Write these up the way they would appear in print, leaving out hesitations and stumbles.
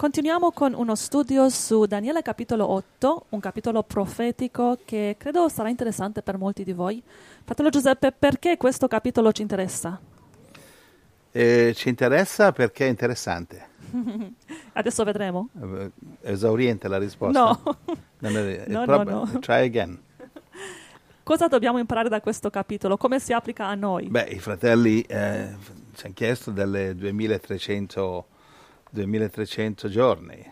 Continuiamo con uno studio su Daniele capitolo 8, un capitolo profetico che credo sarà interessante per molti di voi. Fratello Giuseppe, perché questo capitolo ci interessa? Ci interessa perché è interessante. Adesso vedremo. Esauriente la risposta. No. No. Try again. Cosa dobbiamo imparare da questo capitolo? Come si applica a noi? Beh, i fratelli ci hanno chiesto delle 2300 giorni,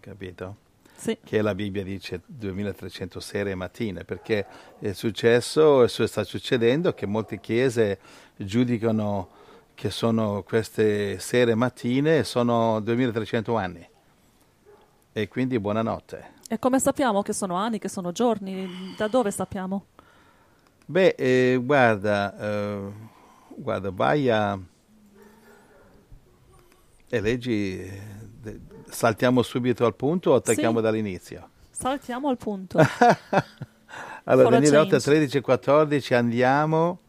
capito? Sì. Che la Bibbia dice 2300 sere e mattine, perché è successo e sta succedendo che molte chiese giudicano che sono queste sere e mattine sono 2300 anni e quindi buonanotte. E come sappiamo che sono anni, che sono giorni? Da dove sappiamo? Beh, guarda, vai a... E leggi, saltiamo subito al punto o attacchiamo dall'inizio? Saltiamo al punto. Allora, Daniele 8, 13 e 14, andiamo,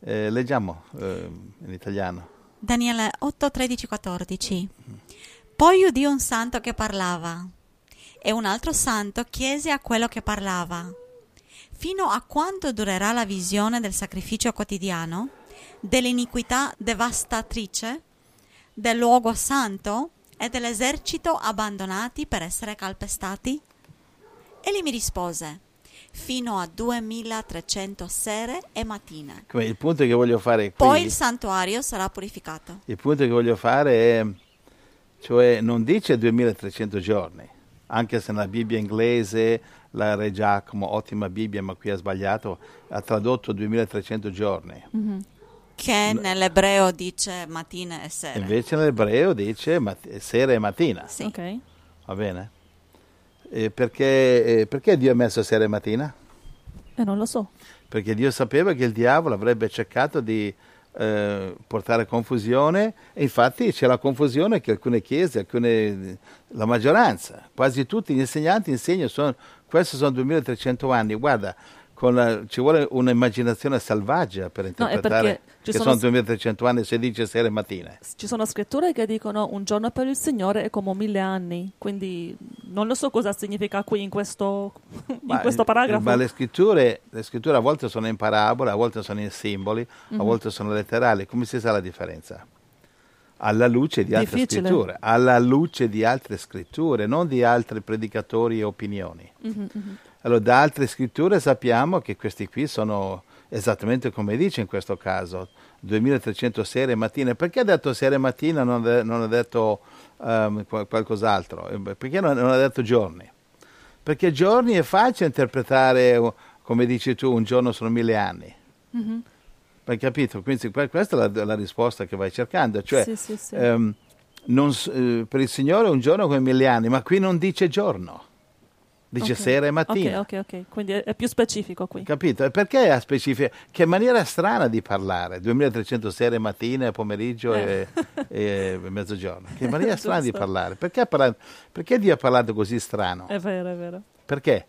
leggiamo in italiano. Daniele 8, 13, 14. Poi udì un santo che parlava, e un altro santo chiese a quello che parlava: fino a quanto durerà la visione del sacrificio quotidiano, dell'iniquità devastatrice, del luogo santo e dell'esercito abbandonati per essere calpestati? Egli mi rispose: fino a 2300 sere e mattine. Come il punto che voglio fare qui, poi il santuario sarà purificato. Il punto che voglio fare è, cioè, non dice 2300 giorni, anche se nella Bibbia inglese la Re Giacomo, ottima Bibbia, ma qui ha sbagliato, ha tradotto 2300 giorni. Mm-hmm. Che nell'ebreo dice mattina e sera. Invece nell'ebreo dice sera e mattina. Sì. Okay. Va bene? E perché Dio ha messo sera e mattina? Non lo so. Perché Dio sapeva che il diavolo avrebbe cercato di portare confusione, e infatti c'è la confusione che alcune chiese, la maggioranza, quasi tutti gli insegnanti insegnano, questi sono 2300 anni, guarda. Ci vuole un'immaginazione selvaggia per interpretare che sono 2300 anni se dice sera e mattina. Ci sono scritture che dicono un giorno per il Signore è come 1000 anni, quindi non lo so cosa significa qui in questo paragrafo. Ma le scritture a volte sono in parabola, a volte sono in simboli, a volte sono letterali. Come si sa la differenza? Alla luce di altre scritture, non di altri predicatori e opinioni. Allora, da altre scritture sappiamo che questi qui sono esattamente come dice in questo caso, 2300 sere e mattine. Perché ha detto sera e mattina, non ha detto qualcos'altro? Perché non ha detto giorni? Perché giorni è facile interpretare, come dici tu, un giorno sono 1000 anni. Hai capito? Quindi questa è la risposta che vai cercando. Cioè, sì. Per il Signore un giorno come 1000 anni, ma qui non dice giorno. Dice sera e mattina. Ok. Quindi è più specifico qui. Capito? E perché è specifico? Che maniera strana di parlare. 2300 sera e mattina, pomeriggio e mezzogiorno. Che maniera strana di parlare. Perché Dio ha parlato così strano? È vero. Perché?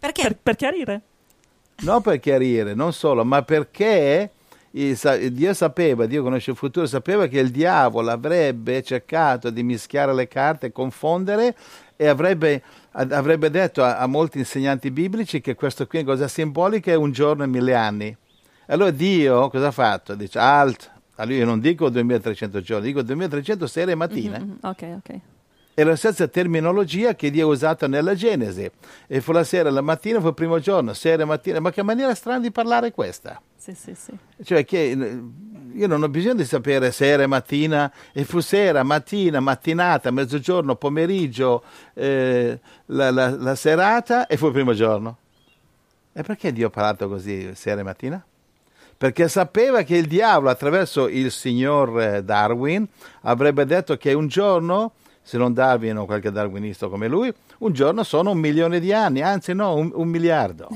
Per chiarire. No, per chiarire, non solo, ma perché Dio conosce il futuro, sapeva che il diavolo avrebbe cercato di mischiare le carte, confondere, e avrebbe detto a molti insegnanti biblici che questo qui è una cosa simbolica, è un giorno e 1000 anni. Allora Dio cosa ha fatto? Dice, io non dico 2300 giorni, dico 2300 sera e mattina. Ok. È la stessa terminologia che Dio ha usato nella Genesi. E fu la sera, la mattina, fu il primo giorno, sera e mattina. Ma che maniera strana di parlare questa? Sì. Cioè, che io non ho bisogno di sapere sera e mattina, e fu sera, mattina, mattinata, mezzogiorno, pomeriggio, la serata, e fu il primo giorno. E perché Dio ha parlato così, sera e mattina? Perché sapeva che il diavolo, attraverso il signor Darwin, avrebbe detto che un giorno... se non Darwin o qualche darwinista come lui, un giorno sono 1 milione di anni, anzi no, un miliardo.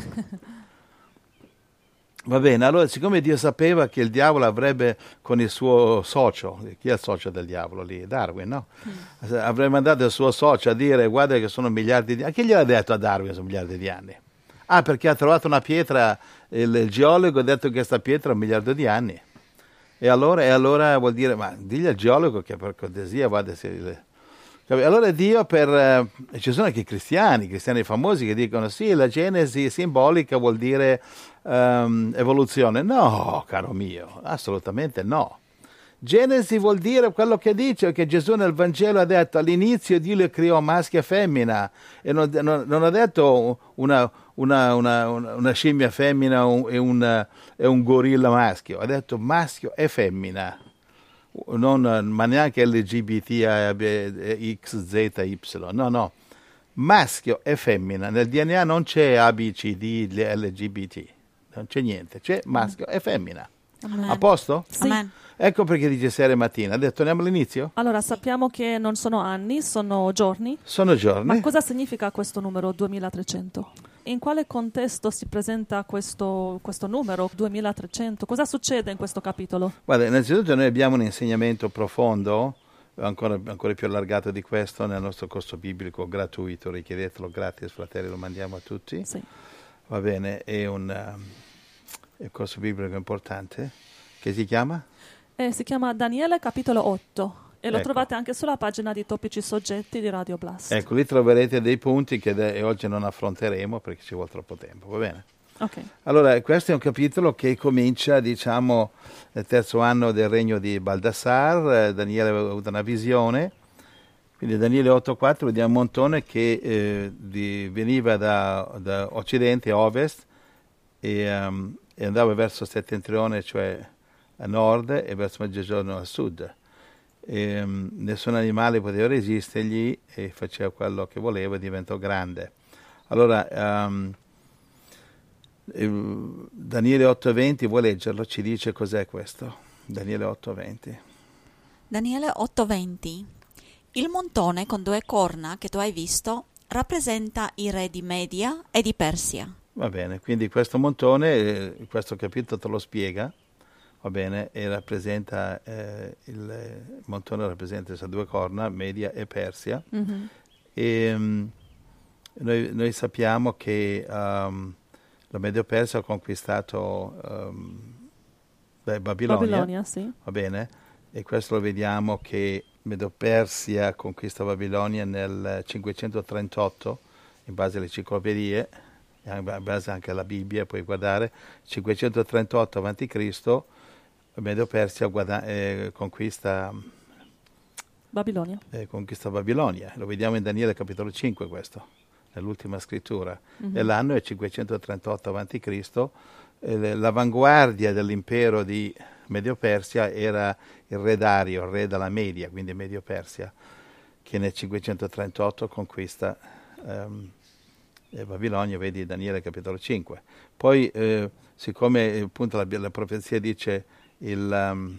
Va bene, allora siccome Dio sapeva che il diavolo avrebbe con il suo socio, chi è il socio del diavolo lì? Darwin, no? Avrebbe mandato il suo socio a dire, guarda che sono miliardi di anni. Chi gliel'ha detto a Darwin sono miliardi di anni? Perché ha trovato una pietra, il geologo ha detto che questa pietra ha 1 miliardo di anni. E allora vuol dire, ma digli al geologo che per cortesia vada... Allora Dio ci sono anche i cristiani famosi che dicono sì, la genesi simbolica vuol dire evoluzione. No, caro mio, assolutamente no. Genesi vuol dire quello che dice, che Gesù nel Vangelo ha detto all'inizio Dio le creò maschio e femmina, e non ha detto una scimmia femmina e un gorilla maschio, ha detto maschio e femmina, ma neanche LGBT, X, Z, Y, no, maschio e femmina, nel DNA non c'è ABCD, LGBT, non c'è niente, c'è maschio e femmina. Amen. A posto? Sì. Amen. Ecco perché dice sera e mattina. Adesso torniamo all'inizio? Allora, sappiamo che non sono anni, sono giorni. Sono giorni. Ma cosa significa questo numero 2300? In quale contesto si presenta questo numero 2300? Cosa succede in questo capitolo? Guarda, innanzitutto noi abbiamo un insegnamento profondo, ancora più allargato di questo, nel nostro corso biblico gratuito. Richiedetelo gratis, fratelli, lo mandiamo a tutti. Sì. Va bene, è un corso biblico importante che si chiama? Si chiama Daniele capitolo 8 e lo trovate anche sulla pagina di Topici Soggetti di Radio Blast. Ecco, lì troverete dei punti che oggi non affronteremo perché ci vuole troppo tempo, va bene? Ok. Allora, questo è un capitolo che comincia, diciamo, nel terzo anno del regno di Baldassar. Daniele ha avuto una visione, quindi Daniele 8,4 vediamo un montone che veniva da occidente a ovest e andava verso settentrione, cioè a nord, e verso mezzogiorno a sud. Nessun animale poteva resistergli e faceva quello che voleva e diventò grande. Allora, Daniele 8,20, vuoi leggerlo? Ci dice cos'è questo? Daniele 8,20. Daniele 8,20. Il montone con due corna che tu hai visto rappresenta i re di Media e di Persia. Va bene, quindi questo montone, questo capitolo te lo spiega. Va bene, e rappresenta, il montone rappresenta queste due corna, Media e Persia. Mm-hmm. E, noi sappiamo che la Medio-Persia ha conquistato Babilonia, sì. Va bene, e questo lo vediamo che Medio-Persia conquista Babilonia nel 538, in base alle enciclopedie, in base anche alla Bibbia, puoi guardare, 538 a.C., Medio-Persia conquista Babilonia. Lo vediamo in Daniele capitolo 5 questo, nell'ultima scrittura. Mm-hmm. E l'anno è 538 a.C., l'avanguardia dell'impero di Medio-Persia era il re Dario, il re della Media, quindi Medio-Persia, che nel 538 conquista Babilonia, vedi Daniele capitolo 5. Poi, siccome appunto la profezia dice il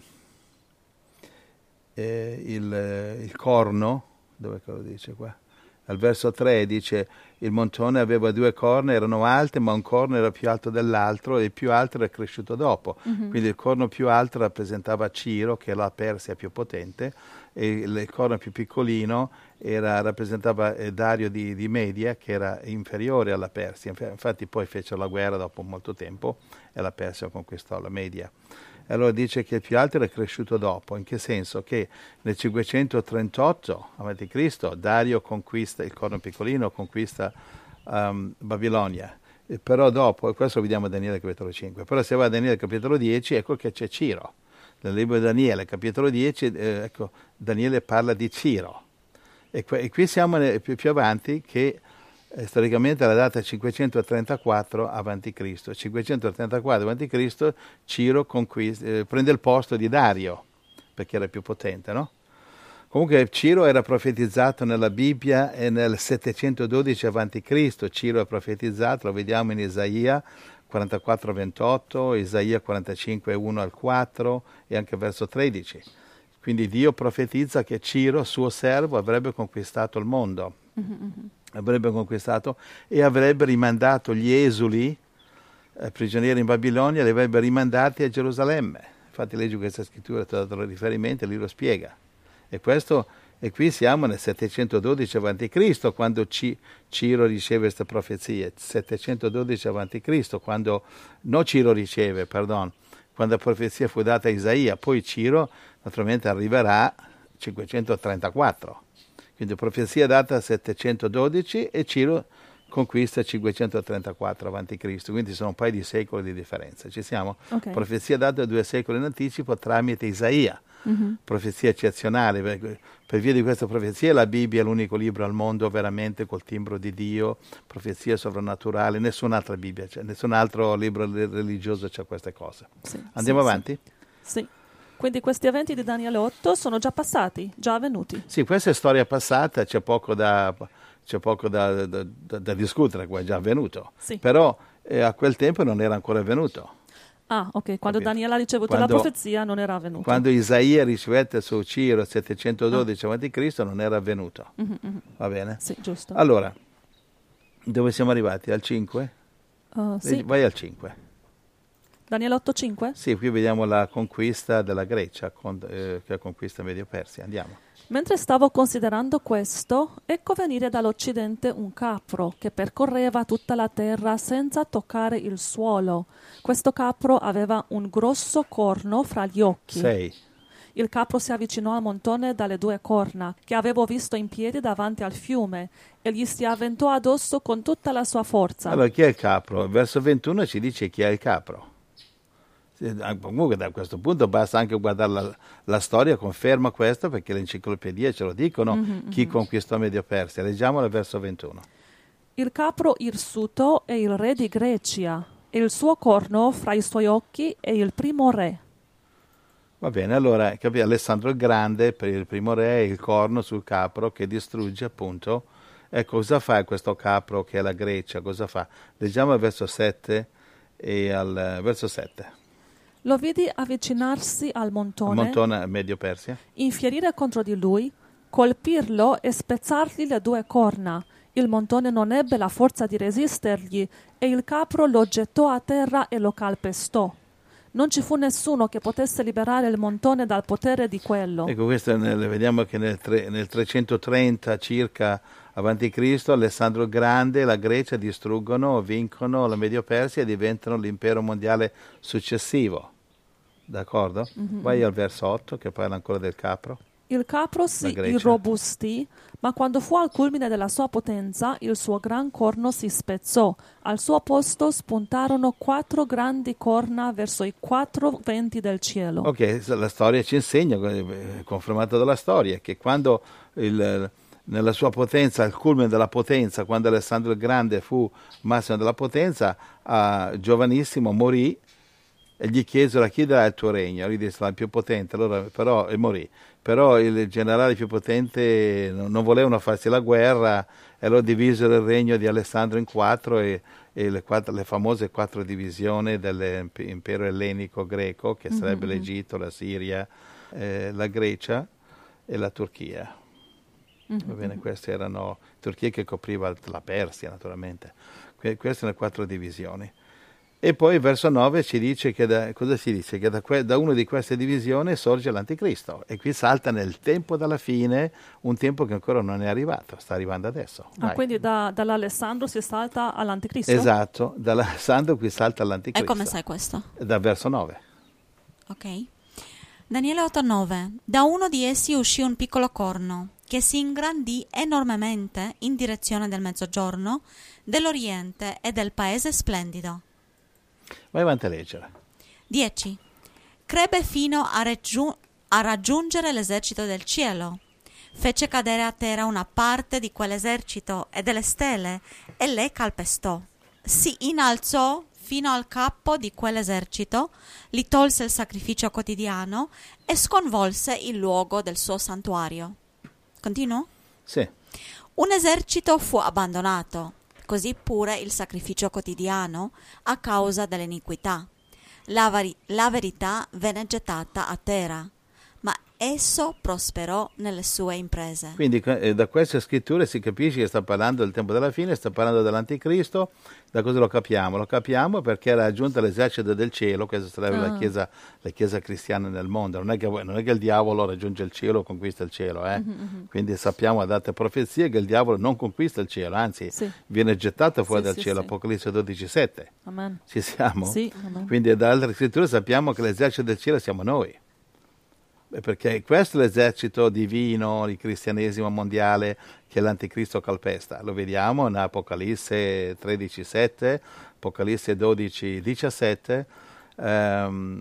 corno, dove lo dice qua? Al verso 3 dice il montone aveva due corna, erano alte, ma un corno era più alto dell'altro e il più alto era cresciuto dopo. Mm-hmm. Quindi il corno più alto rappresentava Ciro, che è la Persia più potente, e il corno più piccolino rappresentava Dario di Media, che era inferiore alla Persia. Infatti poi fecero la guerra dopo molto tempo e la Persia conquistò la Media. Allora dice che il più alto era cresciuto dopo. In che senso? Che nel 538 a.C. Dario conquista, il corno piccolino conquista Babilonia. E però dopo, e questo lo vediamo a Daniele capitolo 5, però se va a Daniele capitolo 10, ecco che c'è Ciro. Nel libro di Daniele capitolo 10, ecco, Daniele parla di Ciro. E qui siamo più avanti che storicamente la data 534 a.C. 534 a.C. Ciro prende il posto di Dario, perché era più potente, no? Comunque Ciro era profetizzato nella Bibbia e nel 712 a.C. Ciro è profetizzato, lo vediamo in Isaia 44:28, Isaia 45:1-4 e anche verso 13. Quindi Dio profetizza che Ciro, suo servo, avrebbe conquistato il mondo. Mm-hmm. Avrebbe conquistato e avrebbe rimandato gli esuli prigionieri in Babilonia, li avrebbe rimandati a Gerusalemme. Infatti leggi questa scrittura, ti ho dato il riferimento e lì lo spiega. E qui siamo nel 712 a.C. quando Ciro riceve queste profezie. 712 a.C. quando la profezia fu data a Isaia, poi Ciro naturalmente arriverà 534. Quindi profezia data 712 e Ciro conquista 534 a.C., quindi sono un paio di secoli di differenza. Ci siamo? Okay. Profezia data 2 secoli in anticipo tramite Isaia, profezia eccezionale. Per via di questa profezia la Bibbia è l'unico libro al mondo veramente col timbro di Dio, profezia sovrannaturale, nessun'altra Bibbia, nessun altro libro religioso c'ha queste cose. Sì, andiamo avanti? Sì. Quindi questi eventi di Daniele 8 sono già passati, già avvenuti? Sì, questa è storia passata, c'è poco da... C'è poco da discutere, è già avvenuto. Sì. Però a quel tempo non era ancora avvenuto. Ah, ok. Quando Daniele ha ricevuto la profezia non era avvenuto. Quando Isaia ricevette su Ciro 712 a.C. non era avvenuto. Va bene? Sì, giusto. Allora, dove siamo arrivati? Al 5? Sì. Vai al 5. Daniele 8:5? Sì, qui vediamo la conquista della Grecia, che è la conquista Medio-Persia. Andiamo. Mentre stavo considerando questo, ecco venire dall'Occidente un capro che percorreva tutta la terra senza toccare il suolo. Questo capro aveva un grosso corno fra gli occhi. 6. Il capro si avvicinò al montone dalle 2 corna, che avevo visto in piedi davanti al fiume, e gli si avventò addosso con tutta la sua forza. Allora, chi è il capro? Verso 21 ci dice chi è il capro. Comunque da questo punto basta anche guardare la storia, conferma questo, perché le enciclopedie ce lo dicono, chi conquistò Medio Persia. Leggiamola verso 21. Il capro irsuto è il re di Grecia e il suo corno fra i suoi occhi è il primo re. Va bene, allora Alessandro il Grande per il primo re è il corno sul capro che distrugge appunto. Ecco, cosa fa questo capro che è la Grecia? Cosa fa? Leggiamo verso 7 e al verso 7. Lo vidi avvicinarsi al montone, Medio Persia, infierire contro di lui, colpirlo e spezzargli le 2 corna. Il montone non ebbe la forza di resistergli e il capro lo gettò a terra e lo calpestò. Non ci fu nessuno che potesse liberare il montone dal potere di quello. Ecco, questo vediamo che nel 330 circa avanti Cristo, Alessandro il Grande e la Grecia distruggono, vincono la Medio Persia e diventano l'impero mondiale successivo. D'accordo? Vai al verso 8 che parla ancora del capro. Il capro si irrobustì, ma quando fu al culmine della sua potenza, il suo gran corno si spezzò. Al suo posto spuntarono 4 grandi corna verso i 4 venti del cielo. Ok, la storia ci insegna, confermata dalla storia, che quando nella sua potenza, al culmine della potenza, quando Alessandro il Grande fu massimo della potenza, giovanissimo morì e gli chiesero: a chi darà il tuo regno? Lui disse: il più potente, allora, però, e morì. Però il generale più potente non volevano farsi la guerra e allora divisero il regno di Alessandro in 4 e le famose 4 divisioni dell'impero ellenico greco, che sarebbe l'Egitto, la Siria, la Grecia e la Turchia. Va bene, queste erano Turchia che copriva la Persia naturalmente, queste sono le 4 divisioni. E poi verso 9 ci dice che da una di queste divisioni sorge l'anticristo, e qui salta nel tempo dalla fine, un tempo che ancora non è arrivato, sta arrivando adesso. Quindi dall'Alessandro si salta all'anticristo? Esatto, dall'Alessandro qui salta all'anticristo. E come sai questo? Da verso 9. Ok. Daniele 8:9. Da uno di essi uscì un piccolo corno che si ingrandì enormemente in direzione del mezzogiorno, dell'Oriente e del paese splendido. Vai avanti a leggere. 10. Crebbe fino a raggiungere l'esercito del cielo. Fece cadere a terra una parte di quell'esercito e delle stelle e le calpestò. Si innalzò fino al capo di quell'esercito, gli tolse il sacrificio quotidiano e sconvolse il luogo del suo santuario. Continuo? Sì. Un esercito fu abbandonato, così pure il sacrificio quotidiano, a causa dell'iniquità. La verità venne gettata a terra, ma esso prosperò nelle sue imprese. Quindi da queste scritture si capisce che sta parlando del tempo della fine, sta parlando dell'anticristo. Da cosa lo capiamo? Lo capiamo perché era aggiunta l'esercito del cielo, questa sarebbe la chiesa cristiana nel mondo. Non è che il diavolo raggiunge il cielo o conquista il cielo, Quindi sappiamo da date profezie che il diavolo non conquista il cielo, anzi viene gettato fuori dal cielo, Apocalisse 12:7. Amen. Ci siamo? Sì, amen. Quindi da altre scritture sappiamo che l'esercito del cielo siamo noi. perché questo è l'esercito divino, il cristianesimo mondiale che l'anticristo calpesta. Lo vediamo in Apocalisse 13,7, Apocalisse 12,17,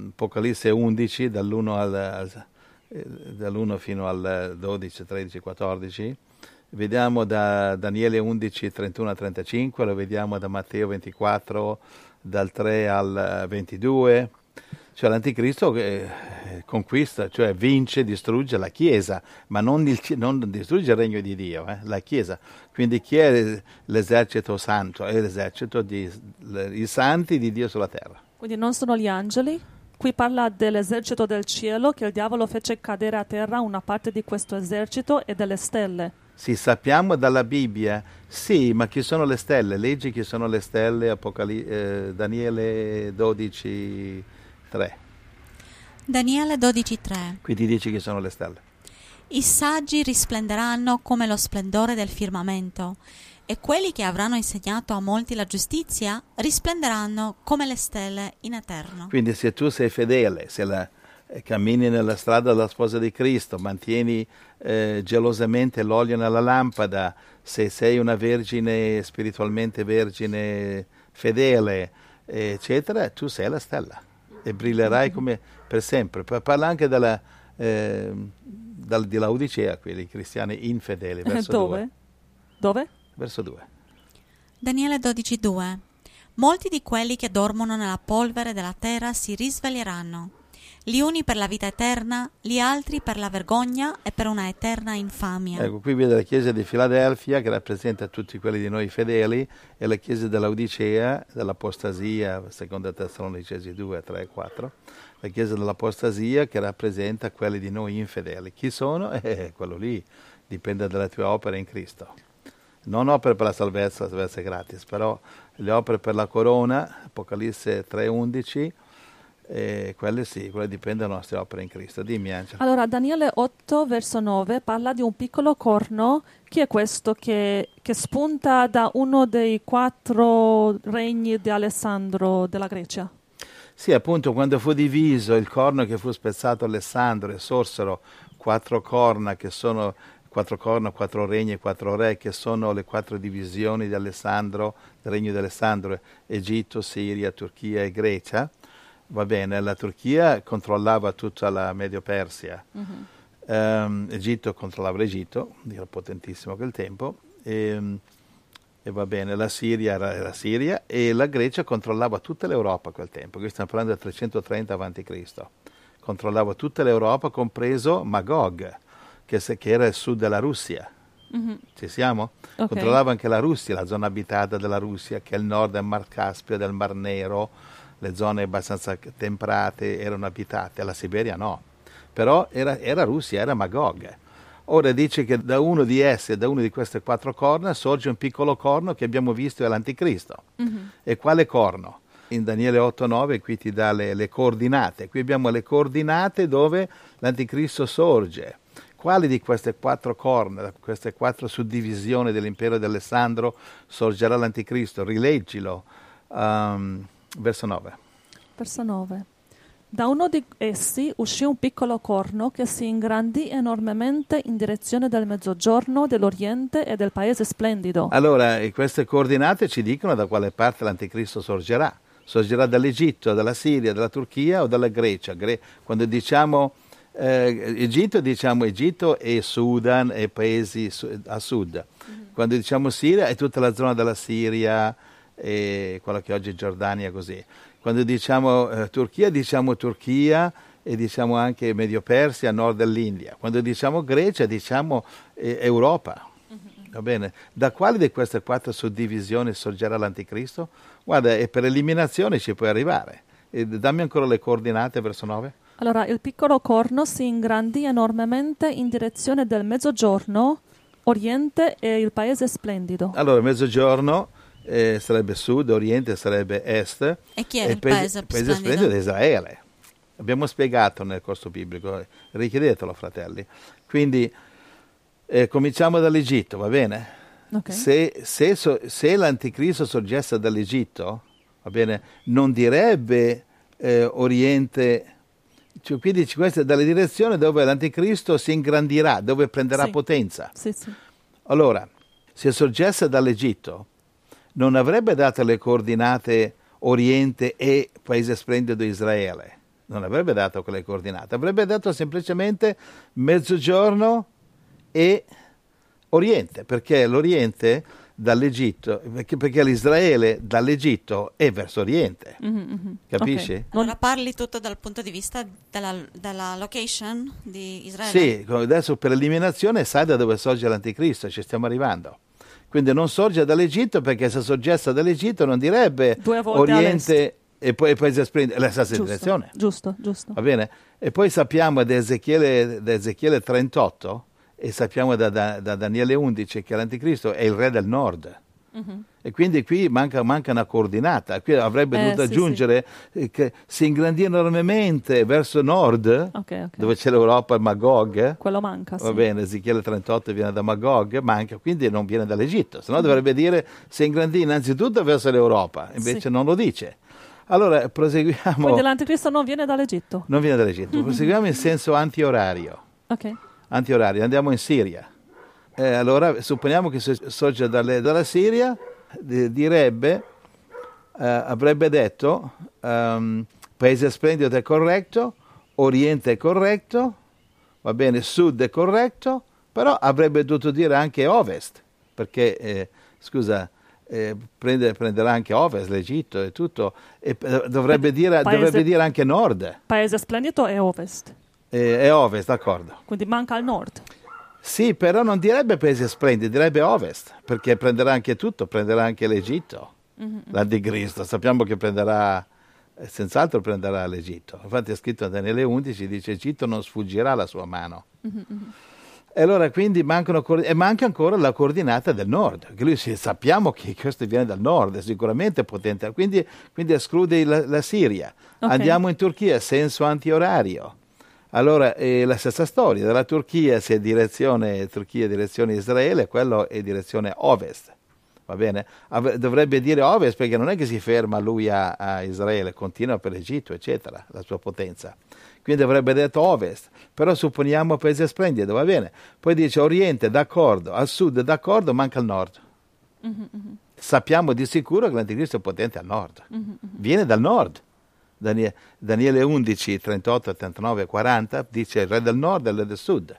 Apocalisse 11 dall'1 fino al 12, 13, 14. Vediamo da Daniele 11, 31-35, lo vediamo da Matteo 24, dal 3 al 22. Cioè l'anticristo conquista, cioè vince, distrugge la Chiesa, ma non distrugge il regno di Dio, la Chiesa. Quindi chi è l'esercito santo? È l'esercito dei santi di Dio sulla terra. Quindi non sono gli angeli? Qui parla dell'esercito del cielo, che il diavolo fece cadere a terra una parte di questo esercito e delle stelle. Sì, sappiamo dalla Bibbia, sì, ma chi sono le stelle? Leggi chi sono le stelle, Daniele 12, 3. Daniele 12, 3. Quindi dici chi sono le stelle. I saggi risplenderanno come lo splendore del firmamento, e quelli che avranno insegnato a molti la giustizia risplenderanno come le stelle in eterno. Quindi se tu sei fedele, se cammini nella strada della sposa di Cristo, mantieni gelosamente l'olio nella lampada, se sei una vergine, spiritualmente vergine, fedele, eccetera, tu sei la stella e brillerai come per sempre. Parla anche di Laodicea, quelli cristiani infedeli, verso 2. Dove? Verso 2. Daniele 12,2. Molti di quelli che dormono nella polvere della terra si risveglieranno, gli uni per la vita eterna, gli altri per la vergogna e per una eterna infamia. Ecco, qui vede la chiesa di Filadelfia, che rappresenta tutti quelli di noi fedeli, e la chiesa dell'Odicea, dell'apostasia, seconda Tessalonicesi 2, 3, 4, la chiesa dell'apostasia che rappresenta quelli di noi infedeli. Chi sono? Quello lì, dipende dalla tua opera in Cristo. Non opere per la salvezza è gratis, però le opere per la corona, Apocalisse 3,11, quelle sì, quelle dipendono dalle nostre opere in Cristo. Dimmi, Angela. Allora, Daniele 8, verso 9, parla di un piccolo corno, che è questo che spunta da uno dei 4 regni di Alessandro della Grecia. Sì, appunto, quando fu diviso il corno che fu spezzato Alessandro, e sorsero 4 corna che sono... 4 corna, 4 regni e 4 re, che sono le 4 divisioni di Alessandro, del regno di Alessandro: Egitto, Siria, Turchia e Grecia. Va bene, la Turchia controllava tutta la Medio Persia, Egitto controllava l'Egitto, era potentissimo a quel tempo, e va bene, la Siria era la Siria, e la Grecia controllava tutta l'Europa a quel tempo. Qui stiamo parlando del 330 a.C., controllava tutta l'Europa, compreso Magog, che era il sud della Russia. Ci siamo? Okay. Controllava anche la Russia, la zona abitata della Russia, che è il nord del Mar Caspio, del Mar Nero. Le zone abbastanza temperate erano abitate, la Siberia no. Però era Russia, era Magog. Ora dice che da uno di esse, da uno di queste 4 corna, sorge un piccolo corno che abbiamo visto è l'anticristo. E quale corno? In Daniele 8,9 qui ti dà le coordinate. Qui abbiamo le coordinate dove l'anticristo sorge. Quale di queste 4 corna, queste 4 suddivisioni dell'impero di Alessandro sorgerà l'anticristo? Rileggilo, verso 9. Verso 9. Da uno di essi uscì un piccolo corno che si ingrandì enormemente in direzione del mezzogiorno, dell'Oriente e del Paese Splendido. Allora, queste coordinate ci dicono da quale parte l'anticristo sorgerà. Sorgerà dall'Egitto, dalla Siria, dalla Turchia o dalla Grecia. Quando diciamo... Egitto, diciamo Egitto e Sudan e paesi a sud. Quando diciamo Siria è tutta la zona della Siria e quella che oggi è Giordania, così. Quando diciamo Turchia, diciamo Turchia e diciamo anche Medio Persia, nord dell'India. Quando diciamo Grecia, diciamo Europa. Va bene? Da quale di queste 4 suddivisioni sorgerà l'anticristo? Guarda, e per eliminazione ci puoi arrivare. Dammi ancora le coordinate, verso 9. Allora, il piccolo corno si ingrandì enormemente in direzione del mezzogiorno, Oriente e il Paese Splendido. Allora, mezzogiorno sarebbe sud, Oriente sarebbe est. E chi è il Paese Splendido? Di Israele. Abbiamo spiegato nel corso biblico, richiedetelo, fratelli. Quindi, cominciamo dall'Egitto, va bene? Okay. Se l'anticristo sorgesse dall'Egitto, va bene, non direbbe Oriente... Cioè, qui dice questa è dalla direzione dove l'anticristo si ingrandirà, dove prenderà potenza. Sì, sì. Allora, se sorgesse dall'Egitto, non avrebbe dato le coordinate Oriente e Paese Splendido Israele. Non avrebbe dato quelle coordinate, avrebbe dato semplicemente Mezzogiorno e Oriente, perché l'Oriente dall'Egitto, perché l'Israele dall'Egitto è verso Oriente, capisci? Okay. Non la parli tutta dal punto di vista della location di Israele? Sì, adesso per eliminazione sai da dove sorge l'anticristo, ci stiamo arrivando. Quindi non sorge dall'Egitto, perché se sorgesse dall'Egitto non direbbe Oriente e poi Paese Splendido, la stessa direzione. Giusto, giusto. Va bene? E poi sappiamo da Ezechiele 38, e sappiamo da Daniele 11 che l'anticristo è il re del nord, e quindi qui manca una coordinata, qui avrebbe dovuto aggiungere che si ingrandì enormemente verso nord, dove c'è l'Europa, Magog, quello manca, va bene, Ezechiele 38 viene da Magog, manca, quindi non viene dall'Egitto, sennò dovrebbe dire si ingrandì innanzitutto verso l'Europa, invece non lo dice. Allora proseguiamo. Quindi l'anticristo non viene dall'Egitto? Non viene dall'Egitto, proseguiamo in senso antiorario. Antiorario, andiamo in Siria. Allora supponiamo che sorge dalla Siria, direbbe, avrebbe detto Paese Splendido è corretto, Oriente è corretto, va bene, Sud è corretto, però avrebbe dovuto dire anche Ovest, perché prenderà anche Ovest, l'Egitto e tutto, e dovrebbe dire anche Nord. Paese Splendido è Ovest. È Ovest, d'accordo. Quindi manca al nord. Sì, però non direbbe Paese Splendido, direbbe Ovest, perché prenderà anche tutto, prenderà anche l'Egitto, l'anticristo. Sappiamo che senz'altro prenderà l'Egitto. Infatti è scritto a Daniele 11, dice Egitto non sfuggirà la sua mano. E allora quindi manca ancora la coordinata del nord, che sappiamo che questo viene dal nord, è sicuramente potente, quindi esclude la Siria. Andiamo in Turchia, senso antiorario. Allora è la stessa storia, dalla Turchia se Turchia direzione Israele, quello è direzione ovest, va bene? Dovrebbe dire ovest, perché non è che si ferma lui a Israele, continua per l'Egitto, eccetera, la sua potenza. Quindi avrebbe detto ovest, però supponiamo Paese Splendido, va bene? Poi dice oriente, d'accordo, al sud, d'accordo, manca il nord. Sappiamo di sicuro che l'anticristo è potente al nord, viene dal nord. Daniele 11, 38, 39, 40 dice il re del nord e il re del sud,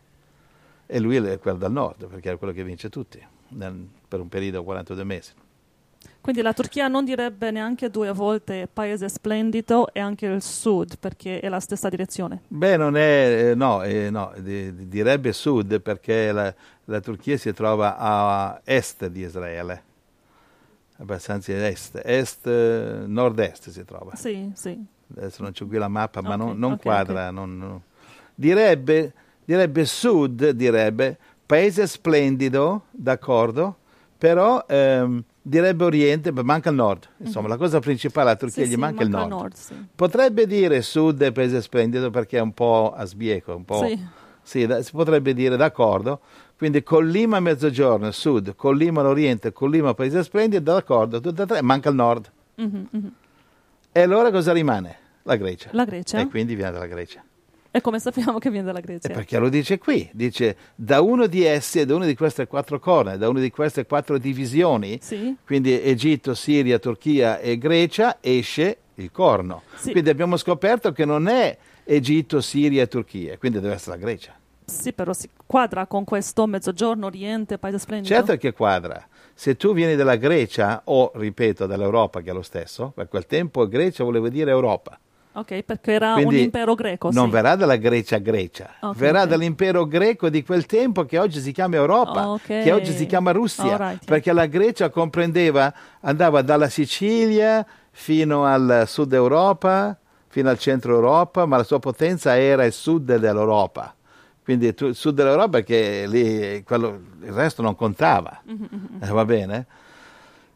e lui è quello del nord, perché è quello che vince tutti per un periodo di 42 mesi. Quindi la Turchia non direbbe neanche due volte Paese Splendido e anche il sud, perché è la stessa direzione? Beh, non è, direbbe sud, perché la Turchia si trova a est di Israele. Abbastanza est, nord-est si trova. Sì, sì. Adesso non c'è qui la mappa, ma non quadra. Okay. Non. Direbbe sud, direbbe Paese Splendido, d'accordo, però direbbe oriente, manca il nord. Insomma, la cosa principale, la Turchia gli manca il nord. Sì. Potrebbe dire sud e Paese Splendido, perché è un po' a sbieco, un po'... Sì. Sì, si potrebbe dire, d'accordo, quindi collima Mezzogiorno, Sud, collima l'Oriente, collima Paese Splendido, d'accordo, tutte e tre, manca il Nord. E allora cosa rimane? La Grecia. La Grecia. E quindi viene dalla Grecia. E come sappiamo che viene dalla Grecia? Perché lo dice qui, dice da uno di essi, da una di queste quattro corna, da una di queste quattro divisioni, quindi Egitto, Siria, Turchia e Grecia, esce il corno. Sì. Quindi abbiamo scoperto che non è Egitto, Siria e Turchia, quindi deve essere la Grecia. Sì, però si quadra con questo Mezzogiorno, Oriente, Paese Splendido? Certo che quadra. Se tu vieni dalla Grecia o, ripeto, dall'Europa, che è lo stesso, per quel tempo Grecia voleva dire Europa. Ok, perché era quindi un impero greco. Non verrà dalla Grecia, verrà dall'impero greco di quel tempo che oggi si chiama Europa, che oggi si chiama Russia, perché la Grecia andava dalla Sicilia fino al sud Europa, fino al centro Europa, ma la sua potenza era il sud dell'Europa. Quindi il sud dell'Europa, perché lì il resto non contava, va bene?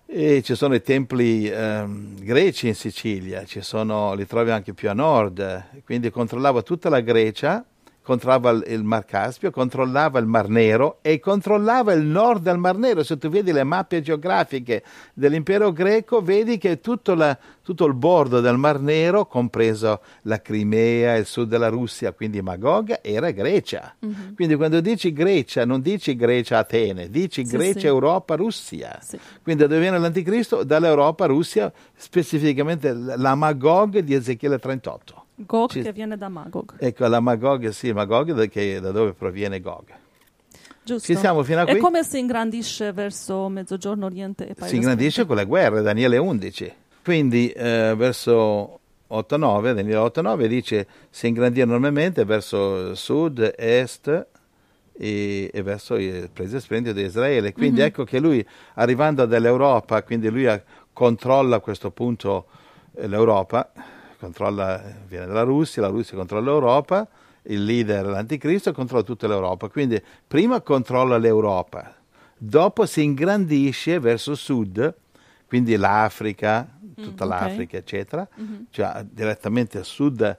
E ci sono i templi greci in Sicilia, li trovi anche più a nord, quindi controllava tutta la Grecia, controllava il Mar Caspio, controllava il Mar Nero e controllava il nord del Mar Nero. Se tu vedi le mappe geografiche dell'impero greco, vedi che tutto il bordo del Mar Nero, compreso la Crimea, il sud della Russia, quindi Magog, era Grecia. Mm-hmm. Quindi quando dici Grecia, non dici Grecia Atene, dici Grecia, sì, Europa, Russia. Sì. Quindi dove viene l'Anticristo? Dall'Europa, Russia, specificamente la Magog di Ezechiele 38. Gog che viene da Magog. Ecco, la Magog, sì, Magog, che da dove proviene Gog. Giusto. Ci siamo fino a qui. E come si ingrandisce verso Mezzogiorno, Oriente e Paese? Si ingrandisce con le guerre, Daniele 11. Quindi verso 8-9, Daniele 8-9 dice si ingrandì enormemente verso sud, est e verso il paese splendido di Israele. Quindi ecco che lui, arrivando dall'Europa, quindi lui controlla a questo punto l'Europa, viene dalla Russia, la Russia controlla l'Europa, il leader l'anticristo controlla tutta l'Europa. Quindi prima controlla l'Europa, dopo si ingrandisce verso sud, quindi l'Africa, tutta l'Africa, eccetera, cioè direttamente a sud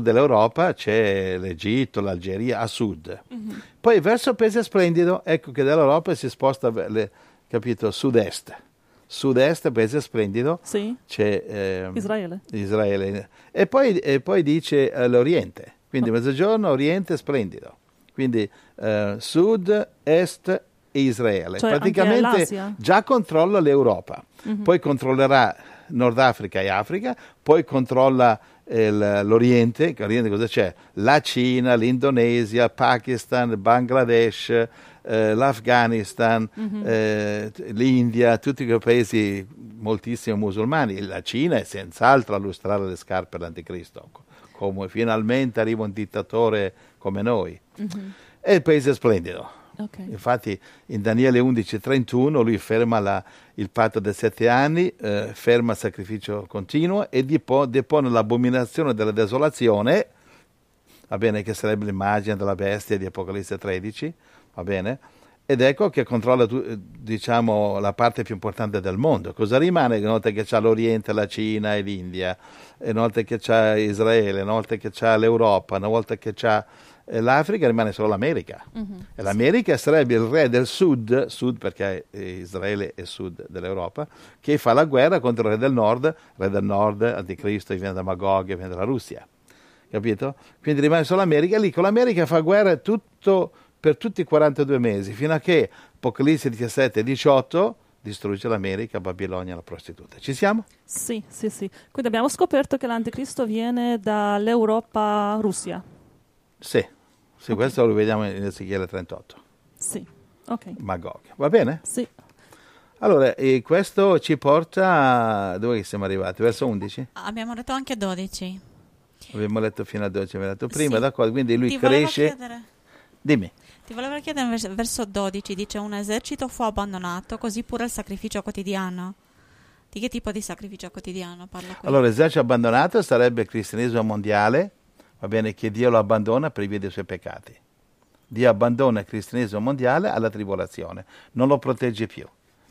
dell'Europa c'è l'Egitto, l'Algeria, a sud. Poi verso Paese Splendido, ecco che dall'Europa si sposta, capito, sud-est, Paese Splendido, sì, c'è Israele. E poi dice l'Oriente, quindi Mezzogiorno, Oriente, Splendido, quindi Sud, Est e Israele. Cioè, praticamente già controlla l'Europa, poi controllerà Nord Africa e Africa, poi controlla l'Oriente. L'Oriente cosa c'è? La Cina, l'Indonesia, Pakistan, Bangladesh, l'Afghanistan, l'India, tutti quei paesi moltissimi musulmani. La Cina è senz'altro a lustrare le scarpe all'anticristo, come finalmente arriva un dittatore come noi. È il paese splendido. Okay. Infatti in Daniele 11:31 lui ferma il patto dei 7 anni, ferma il sacrificio continuo e depone l'abominazione della desolazione, va bene, che sarebbe l'immagine della bestia di Apocalisse 13, va bene? Ed ecco che controlla, diciamo, la parte più importante del mondo. Cosa rimane? Notte che c'è l'Oriente, la Cina e l'India, notte che c'è Israele, notte che c'è l'Europa, una volta che c'è l'Africa, rimane solo l'America. E l'America sarebbe il re del sud, perché Israele è sud dell'Europa, che fa la guerra contro il re del nord, anticristo, che viene da Magog, che viene dalla Russia. Capito? Quindi rimane solo l'America. Lì con l'America fa guerra per tutti i 42 mesi, fino a che Apocalisse 17-18 distrugge l'America, Babilonia, la prostituta. Ci siamo? Sì, sì, sì. Quindi abbiamo scoperto che l'anticristo viene dall'Europa-Russia. Sì, okay. Questo lo vediamo in Ezechiele 38. Sì, ok. Magog, va bene? Sì. Allora, e questo ci porta... Dove siamo arrivati? Verso 11? Abbiamo letto anche 12. Abbiamo letto fino a 12, abbiamo letto prima, sì. D'accordo, quindi lui cresce... Dimmi. Ti volevo chiedere, verso 12 dice un esercito fu abbandonato, così pure il sacrificio quotidiano. Di che tipo di sacrificio quotidiano parla qui? Allora, esercito abbandonato sarebbe il cristianesimo mondiale, va bene, che Dio lo abbandona per via dei suoi peccati. Dio abbandona il cristianesimo mondiale alla tribolazione, non lo protegge più,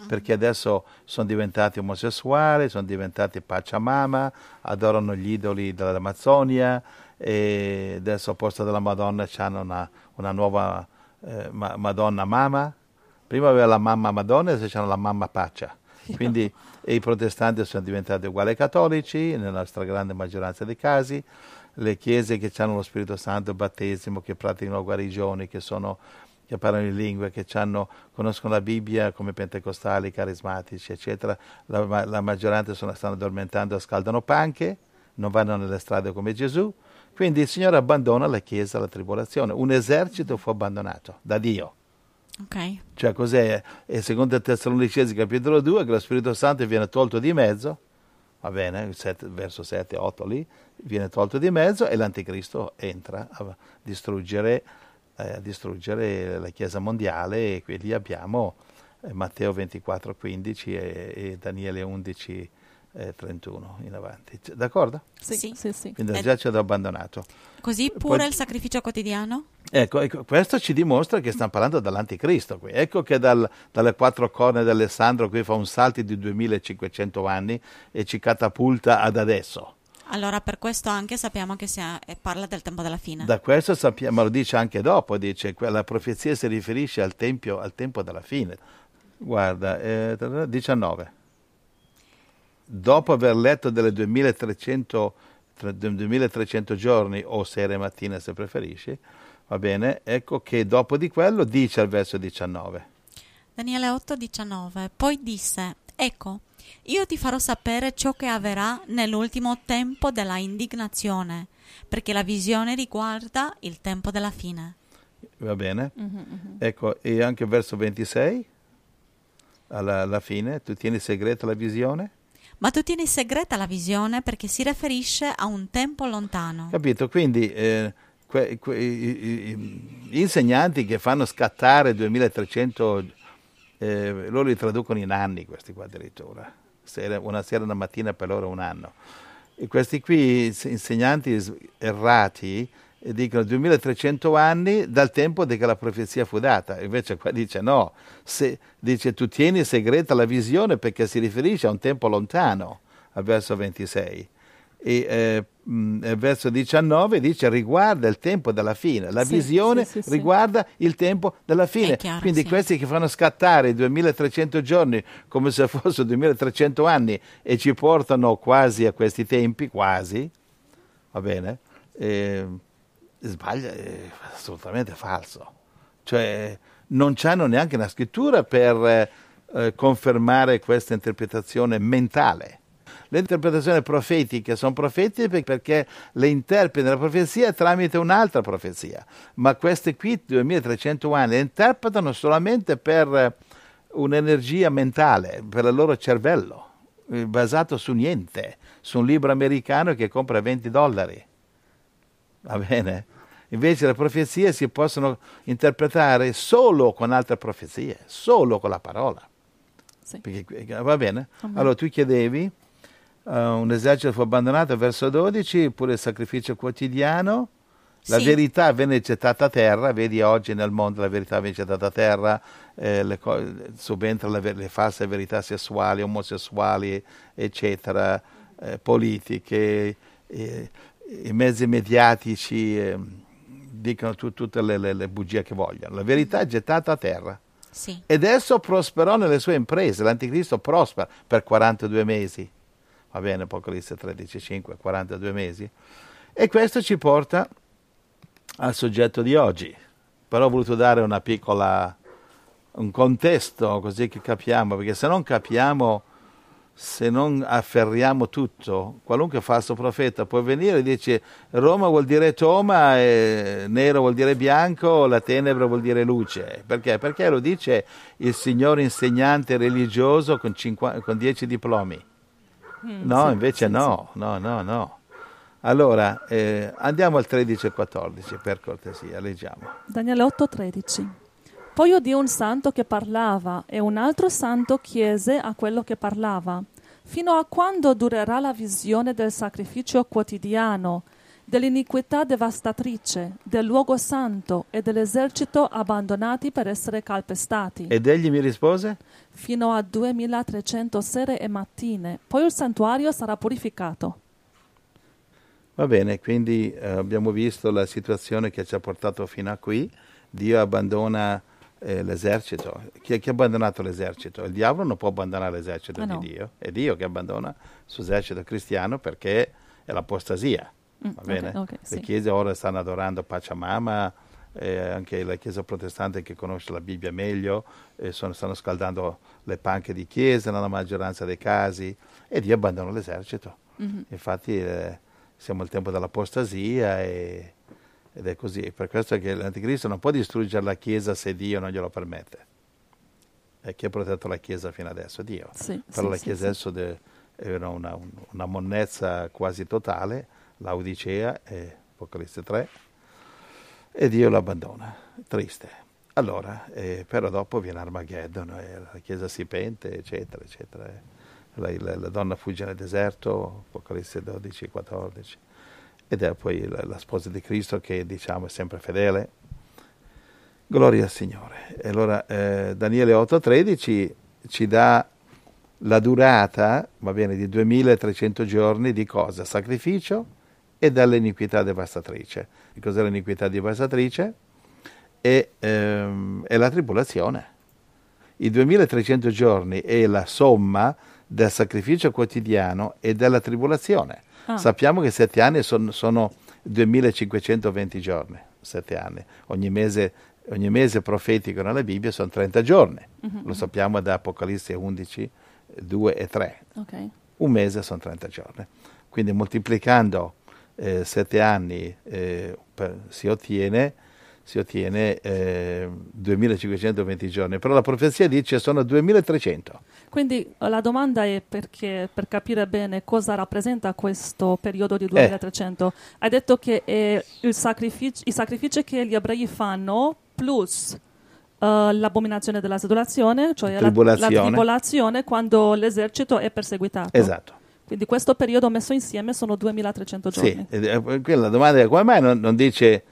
perché adesso sono diventati omosessuali, sono diventati Pachamama, adorano gli idoli dell'Amazzonia, e adesso al posto della Madonna c'hanno una nuova Madonna Mama. Prima aveva la mamma Madonna, adesso c'hanno la mamma Paccia. Quindi i protestanti sono diventati uguali ai cattolici nella stragrande maggioranza dei casi. Le chiese che hanno lo Spirito Santo, il battesimo, che praticano guarigioni, che parlano in lingue, conoscono la Bibbia, come pentecostali, carismatici, eccetera, la maggioranza stanno addormentando, scaldano panche, non vanno nelle strade come Gesù. Quindi il Signore abbandona la Chiesa alla tribolazione. Un esercito fu abbandonato da Dio. Okay. Cioè cos'è? E secondo Tessalonicesi capitolo 2, che lo Spirito Santo viene tolto di mezzo, va bene, verso 7, 8 lì, viene tolto di mezzo e l'anticristo entra a distruggere la Chiesa mondiale, e quindi abbiamo Matteo 24:15 e Daniele 11:31 in avanti. D'accordo? Sì. Quindi già ci hanno abbandonato. Così pure il sacrificio quotidiano? Ecco, questo ci dimostra che stiamo parlando dall'anticristo qui. Ecco che dalle quattro corna di Alessandro qui fa un salto di 2500 anni e ci catapulta ad adesso. Allora per questo anche sappiamo che parla del tempo della fine. Da questo sappiamo, ma lo dice anche dopo, dice la profezia si riferisce al tempo della fine. Guarda, 19. Dopo aver letto delle 2300 giorni o sera e mattina se preferisci, va bene, ecco che dopo di quello dice al verso 19. Daniele 8:19. Poi disse: ecco, io ti farò sapere ciò che avverrà nell'ultimo tempo della indignazione, perché la visione riguarda il tempo della fine. Va bene? Ecco, e anche verso 26, alla fine, tu tieni segreta la visione? Ma tu tieni segreta la visione perché si riferisce a un tempo lontano. Capito? Quindi gli insegnanti che fanno scattare 2300 loro li traducono in anni, questi qua addirittura, una sera, una mattina, per loro un anno. E questi qui insegnanti errati dicono 2300 anni dal tempo che la profezia fu data, invece qua dice no, dice tu tieni segreta la visione perché si riferisce a un tempo lontano, al verso 26. E verso 19 dice riguarda il tempo della fine, la visione riguarda il tempo della fine, chiaro, quindi questi che fanno scattare 2300 giorni come se fossero 2300 anni e ci portano quasi a questi tempi, quasi, va bene, sbaglia, è assolutamente falso, cioè non c'hanno neanche una scrittura per confermare questa interpretazione mentale. Le interpretazioni profetiche sono profetiche perché le interpretano la profezia tramite un'altra profezia, ma queste qui, 2300 anni, le interpretano solamente per un'energia mentale, per il loro cervello, basato su niente, su un libro americano che compra $20. Va bene? Invece le profezie si possono interpretare solo con altre profezie, solo con la parola. Sì. Perché, va bene? Allora tu chiedevi... un esercito fu abbandonato, verso 12, pure il sacrificio quotidiano, la verità venne gettata a terra, vedi oggi nel mondo la verità viene gettata a terra, subentra le false verità sessuali, omosessuali, eccetera, politiche, i mezzi mediatici, dicono tutte le bugie che vogliono, la verità è gettata a terra. Sì. Ed esso prosperò nelle sue imprese, l'anticristo prospera per 42 mesi. Va bene, Apocalisse 13:5, 42 mesi. E questo ci porta al soggetto di oggi. Però ho voluto dare un contesto così che capiamo, perché se non capiamo, se non afferriamo tutto, qualunque falso profeta può venire e dice Roma vuol dire Toma, nero vuol dire bianco, la tenebra vuol dire luce. Perché? Perché lo dice il signor insegnante religioso con 10 diplomi. No, invece no. Allora, andiamo al 13 e 14, per cortesia, leggiamo. Daniele 8:13. Poi udì un santo che parlava e un altro santo chiese a quello che parlava: fino a quando durerà la visione del sacrificio quotidiano, dell'iniquità devastatrice, del luogo santo e dell'esercito abbandonati per essere calpestati? Ed egli mi rispose? Fino a 2300 sere e mattine, poi il santuario sarà purificato. Va bene, quindi abbiamo visto la situazione che ci ha portato fino a qui. Dio abbandona l'esercito. Chi ha abbandonato l'esercito? Il diavolo non può abbandonare l'esercito di Dio. È Dio che abbandona il suo esercito cristiano perché è l'apostasia. Va bene? Le chiese ora stanno adorando Pachamama, anche la chiesa protestante che conosce la Bibbia meglio, stanno scaldando le panche di chiesa nella maggioranza dei casi e Dio abbandona l'esercito. Infatti siamo al tempo dell'apostasia ed è così. Per questo è che l'anticristo non può distruggere la chiesa se Dio non glielo permette. E chi ha protetto la chiesa fino adesso? Dio. Però la chiesa adesso era una monnezza quasi totale. La Odicea e Apocalisse 3, e Dio l'abbandona, triste. Allora, però dopo viene Armageddon, la Chiesa si pente, eccetera, eccetera. La donna fugge nel deserto, Apocalisse 12, 14, ed è poi la sposa di Cristo che, diciamo, è sempre fedele. Gloria al Signore. E allora Daniele 8:13 ci dà la durata, va bene, di 2300 giorni di cosa? Sacrificio e dall'iniquità devastatrice. Che cos'è l'iniquità devastatrice? È la tribolazione. I 2300 giorni è la somma del sacrificio quotidiano e della tribolazione. Ah. Sappiamo che 7 anni sono 2520 giorni, 7 anni. Ogni mese profetico nella Bibbia sono 30 giorni. Mm-hmm. Lo sappiamo da Apocalisse 11, 2 e 3. Okay. Un mese sono 30 giorni. Quindi moltiplicando 7 anni si ottiene 2520 giorni, però la profezia dice sono 2300. Quindi la domanda è perché, per capire bene cosa rappresenta questo periodo di 2300. Hai detto che è i sacrifici che gli ebrei fanno plus l'abominazione della desolazione, cioè la tribolazione quando l'esercito è perseguitato. Esatto. Quindi questo periodo messo insieme sono 2300 giorni. Sì, quindi la domanda è come mai non dice...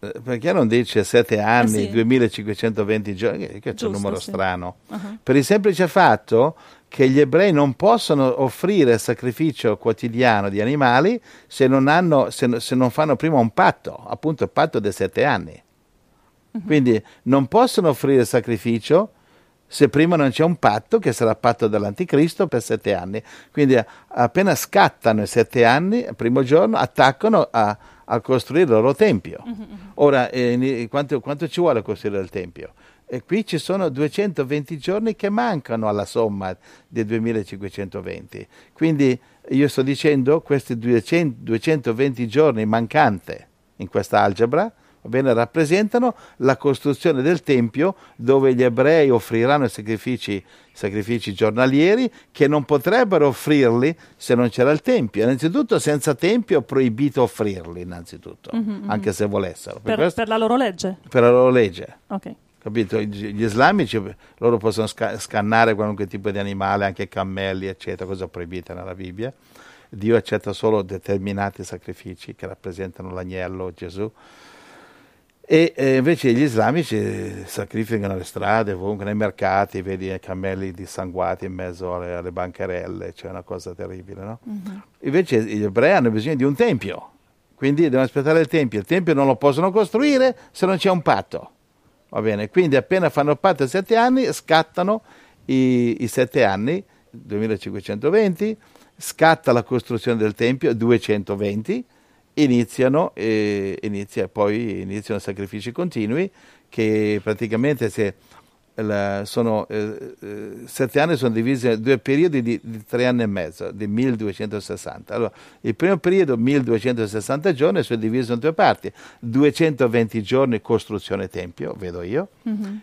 Perché non dice 7 anni, sì. 2520 giorni, che c'è un numero strano. Uh-huh. Per il semplice fatto che gli ebrei non possono offrire sacrificio quotidiano di animali se non fanno prima un patto, appunto il patto dei 7 anni. Uh-huh. Quindi non possono offrire sacrificio se prima non c'è un patto, che sarà il patto dell'anticristo per 7 anni. Quindi appena scattano i 7 anni, il primo giorno, attaccano a costruire il loro tempio. Ora, quanto ci vuole costruire il tempio? E qui ci sono 220 giorni che mancano alla somma dei 2520. Quindi io sto dicendo questi 220 giorni mancanti in questa algebra, va bene, rappresentano la costruzione del tempio, dove gli ebrei offriranno i sacrifici giornalieri che non potrebbero offrirli se non c'era il tempio. Innanzitutto, senza tempio è proibito offrirli, innanzitutto, anche se volessero. Per la loro legge? Per la loro legge. Ok. Capito? Gli islamici, loro possono scannare qualunque tipo di animale, anche cammelli, eccetera, cosa proibita nella Bibbia. Dio accetta solo determinati sacrifici che rappresentano l'agnello, Gesù. E invece gli islamici sacrificano le strade, ovunque, nei mercati, vedi i cammelli dissanguati in mezzo alle bancarelle, cioè una cosa terribile, no? Mm-hmm. Invece gli ebrei hanno bisogno di un tempio, quindi devono aspettare il tempio. Il tempio non lo possono costruire se non c'è un patto, va bene? Quindi appena fanno il patto 7 anni, scattano i 7 anni, 2520, scatta la costruzione del tempio, 220, Iniziano sacrifici continui, che praticamente sono 7 anni sono divisi in 2 periodi di 3 anni e mezzo, di 1260. Allora, il primo periodo, 1260 giorni, sono divisi in 2 parti, 220 giorni costruzione tempio, vedo io,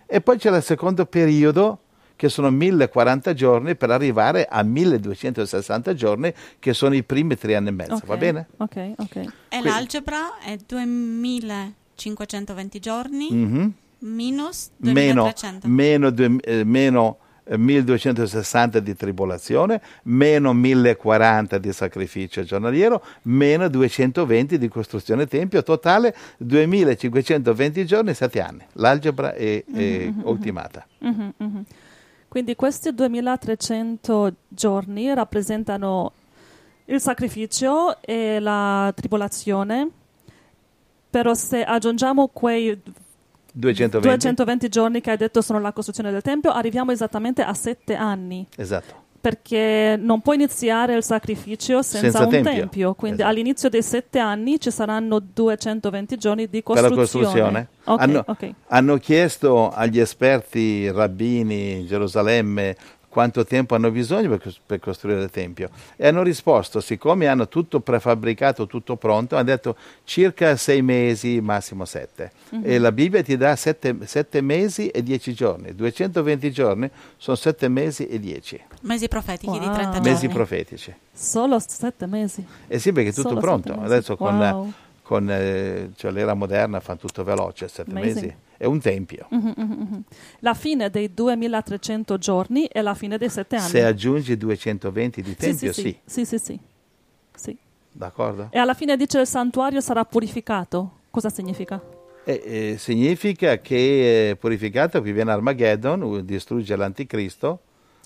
e poi c'è il secondo periodo, che sono 1040 giorni per arrivare a 1260 giorni, che sono i primi 3 anni e mezzo, okay, va bene? Ok. E quindi l'algebra è 2520 giorni minus 2300. Meno 1260 di tribolazione, meno 1040 di sacrificio giornaliero, meno 220 di costruzione tempio, totale 2520 giorni, 7 anni. L'algebra è ultimata. Quindi questi 2300 giorni rappresentano il sacrificio e la tribolazione, però se aggiungiamo quei 220 giorni che hai detto sono la costruzione del tempio, arriviamo esattamente a 7 anni. Esatto. Perché non può iniziare il sacrificio senza un tempio. Quindi all'inizio dei 7 anni ci saranno 220 giorni di costruzione. Okay, hanno chiesto agli esperti rabbini in Gerusalemme quanto tempo hanno bisogno per costruire il tempio. E hanno risposto, siccome hanno tutto prefabbricato, tutto pronto, hanno detto circa 6 mesi, massimo 7. E la Bibbia ti dà 7 mesi e 10 giorni. 220 giorni sono 7 mesi e 10. Mesi profetici, wow. Di 30 giorni. Mesi profetici. Solo 7 mesi. Eh sì, perché è tutto pronto. Adesso con l'era moderna fanno tutto veloce, 7 mesi. È un tempio. La fine dei 2300 giorni è la fine dei 7 anni. Se aggiungi 220 di tempio, sì. D'accordo? E alla fine dice il santuario sarà purificato. Cosa significa? Significa che è purificato, qui viene Armageddon, distrugge l'anticristo,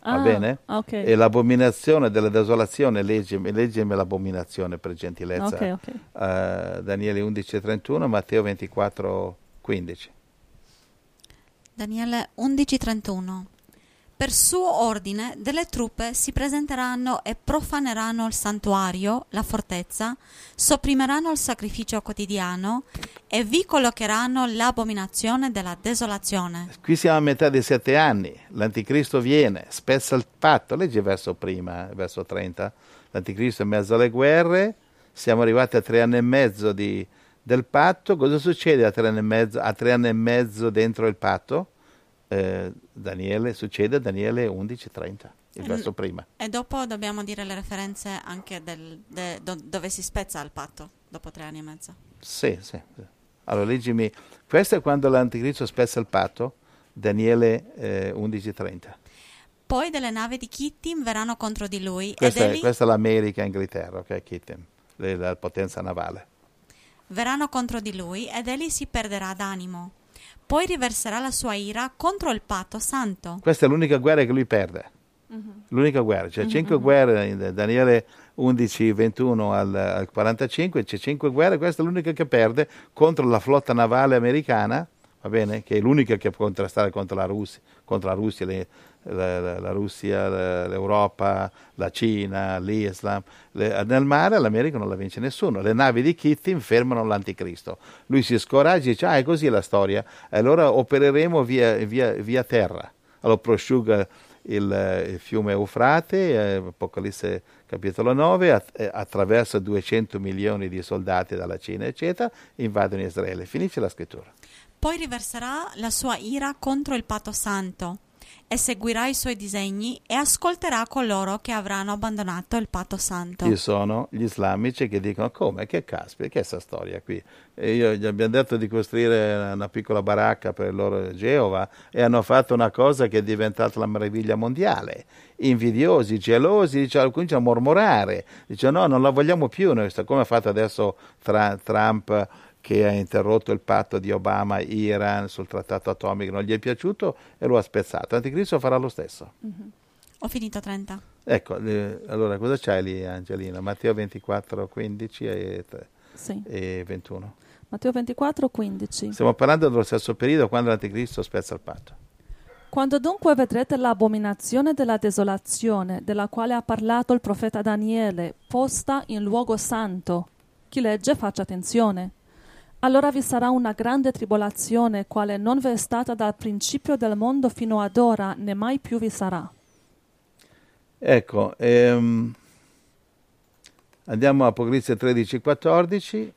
va bene? Okay. E l'abominazione della desolazione, leggimi l'abominazione per gentilezza, okay. Daniele 11:31, Matteo 24:15. Daniele 11:31. Per suo ordine delle truppe si presenteranno e profaneranno il santuario, la fortezza, sopprimeranno il sacrificio quotidiano e vi collocheranno l'abominazione della desolazione. Qui siamo a metà dei 7 anni, l'anticristo viene, spezza il patto, leggi il verso prima, verso 30, l'anticristo è in mezzo alle guerre, siamo arrivati a 3 anni e mezzo del patto, cosa succede a tre anni e mezzo dentro il patto? Daniele, succede a Daniele 11:30, il verso prima. E dopo dobbiamo dire le referenze anche dove si spezza il patto, dopo 3 anni e mezzo. Sì. Allora leggimi, questo è quando l'anticristo spezza il patto, Daniele 11:30. Poi delle navi di Kittim verranno contro di lui. Questa è l'America, Inghilterra, ok, Kittim, la potenza navale. Verranno contro di lui ed egli si perderà d'animo. Poi riverserà la sua ira contro il patto santo. Questa è l'unica guerra che lui perde. Uh-huh. L'unica guerra. Cioè 5 guerre, in Daniele 11:21 al 45, c'è 5 guerre, questa è l'unica che perde contro la flotta navale americana, va bene? Che è l'unica che può contrastare contro la Russia, l'Europa, la Cina, l'Islam. Nel mare l'America non la vince nessuno. Le navi di Kittim fermano l'anticristo. Lui si scoraggia e dice, è così la storia. Allora opereremo via terra. Allora prosciuga il fiume Eufrate, Apocalisse capitolo 9, attraversa 200 milioni di soldati dalla Cina, eccetera, invadono Israele. Finisce la scrittura. Poi riverserà la sua ira contro il patto santo e seguirà i suoi disegni e ascolterà coloro che avranno abbandonato il patto santo. Ci sono gli islamici che dicono, come? Che caspita, che è questa storia qui? E io gli abbiamo detto di costruire una piccola baracca per il loro Geova e hanno fatto una cosa che è diventata la meraviglia mondiale. Invidiosi, gelosi, cominciano a mormorare. Dice, no, non la vogliamo più, noi, come ha fatto adesso Trump, che ha interrotto il patto di Obama-Iran sul trattato atomico, non gli è piaciuto e lo ha spezzato. L'anticristo farà lo stesso. Mm-hmm. Ho finito 30. Ecco, allora cosa c'hai lì, Angelina? Matteo 24:15 e 21. Matteo 24:15. Stiamo parlando dello stesso periodo quando l'anticristo spezza il patto. Quando dunque vedrete l'abominazione della desolazione, della quale ha parlato il profeta Daniele, posta in luogo santo, chi legge faccia attenzione. Allora vi sarà una grande tribolazione, quale non vi è stata dal principio del mondo fino ad ora, né mai più vi sarà. Ecco, andiamo a Apocalisse 13:14.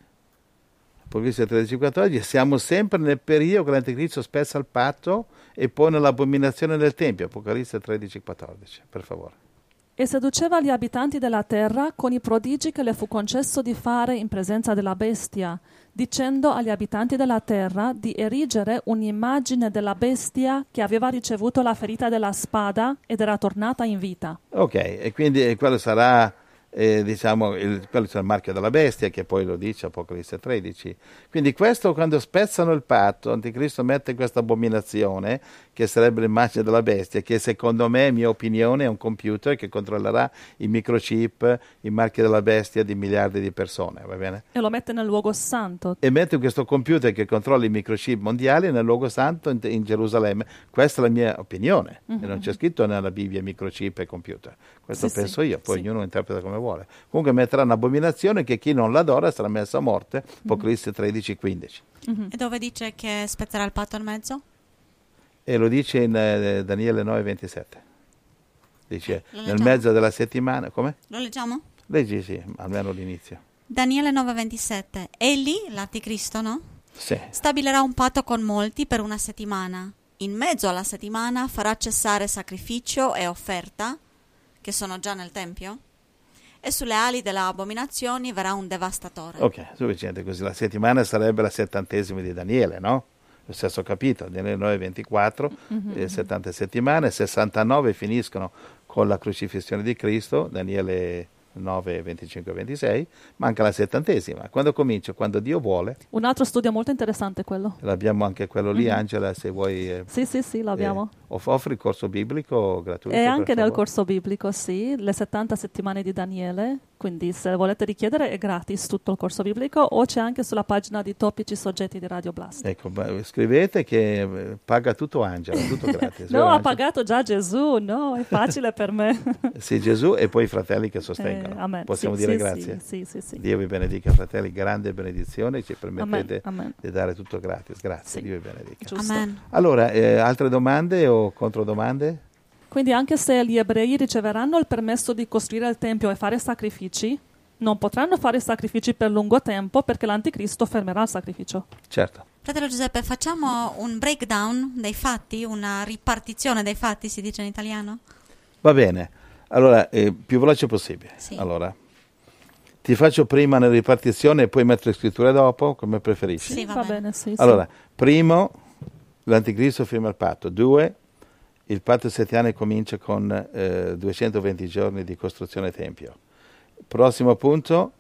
Apocalisse 13:14, siamo sempre nel periodo che l'anticristo spezza il patto e pone l'abominazione del Tempio. Apocalisse 13:14, per favore. E seduceva gli abitanti della terra con i prodigi che le fu concesso di fare in presenza della bestia, dicendo agli abitanti della terra di erigere un'immagine della bestia che aveva ricevuto la ferita della spada ed era tornata in vita. Ok, e quindi quello sarà, quello sarà il marchio della bestia, che poi lo dice Apocalisse 13. Quindi questo, quando spezzano il patto, l'anticristo mette questa abominazione, che sarebbe l'immagine della bestia, che secondo me, mia opinione, è un computer che controllerà i microchip, i marchi della bestia di miliardi di persone, va bene? E lo mette nel luogo santo. E mette questo computer che controlla i microchip mondiali nel luogo santo in Gerusalemme. Questa è la mia opinione. Mm-hmm. E non c'è scritto nella Bibbia microchip e computer. Questo penso io, poi ognuno interpreta come vuole. Comunque metterà un'abominazione che chi non l'adora sarà messo a morte. Apocalisse 13:15. Mm-hmm. E dove dice che spezzerà il patto al mezzo? E lo dice in Daniele 9:27. Dice nel mezzo della settimana. Come? Lo leggiamo? Leggi, sì, almeno l'inizio. Daniele 9:27. E lì l'anticristo, no? Sì. Stabilirà un patto con molti per una settimana. In mezzo alla settimana farà cessare sacrificio e offerta, che sono già nel Tempio. E sulle ali delle abominazioni verrà un devastatore. Ok, sufficiente così. La settimana sarebbe la 70ª di Daniele, no? Lo stesso capitolo, Daniele 9:24, 70 settimane, 69 finiscono con la crocifissione di Cristo, Daniele 9:25-26, manca la 70ª. Quando comincia? Quando Dio vuole. Un altro studio molto interessante quello. L'abbiamo anche quello lì, Angela, se vuoi. Sì, l'abbiamo. Offri corso biblico gratuito? E anche nel corso biblico, sì, le 70 settimane di Daniele, quindi se volete richiedere è gratis tutto il corso biblico, o c'è anche sulla pagina di Topici Soggetti di Radio Blast. Ecco, scrivete che paga tutto Angela, tutto gratis. No, ha pagato già Gesù, no? È facile per me. Sì, Gesù e poi i fratelli che sostengono. Possiamo dire grazie. Sì. Dio vi benedica, fratelli, grande benedizione, ci permettete di dare tutto gratis. Grazie, sì. Dio vi benedica. Amen. Allora, altre domande o controdomande? Quindi anche se gli ebrei riceveranno il permesso di costruire il Tempio e fare sacrifici, non potranno fare sacrifici per lungo tempo perché l'Anticristo fermerà il sacrificio. Certo. Fratello Giuseppe, facciamo un breakdown dei fatti, una ripartizione dei fatti, si dice in italiano? Va bene. Allora, più veloce possibile. Sì. Allora, ti faccio prima la ripartizione e poi metto le scritture dopo, come preferisci. Sì, va bene. Sì, allora, primo, l'Anticristo firma il patto. 2, il patto settianale comincia con 220 giorni di costruzione Tempio. Prossimo punto,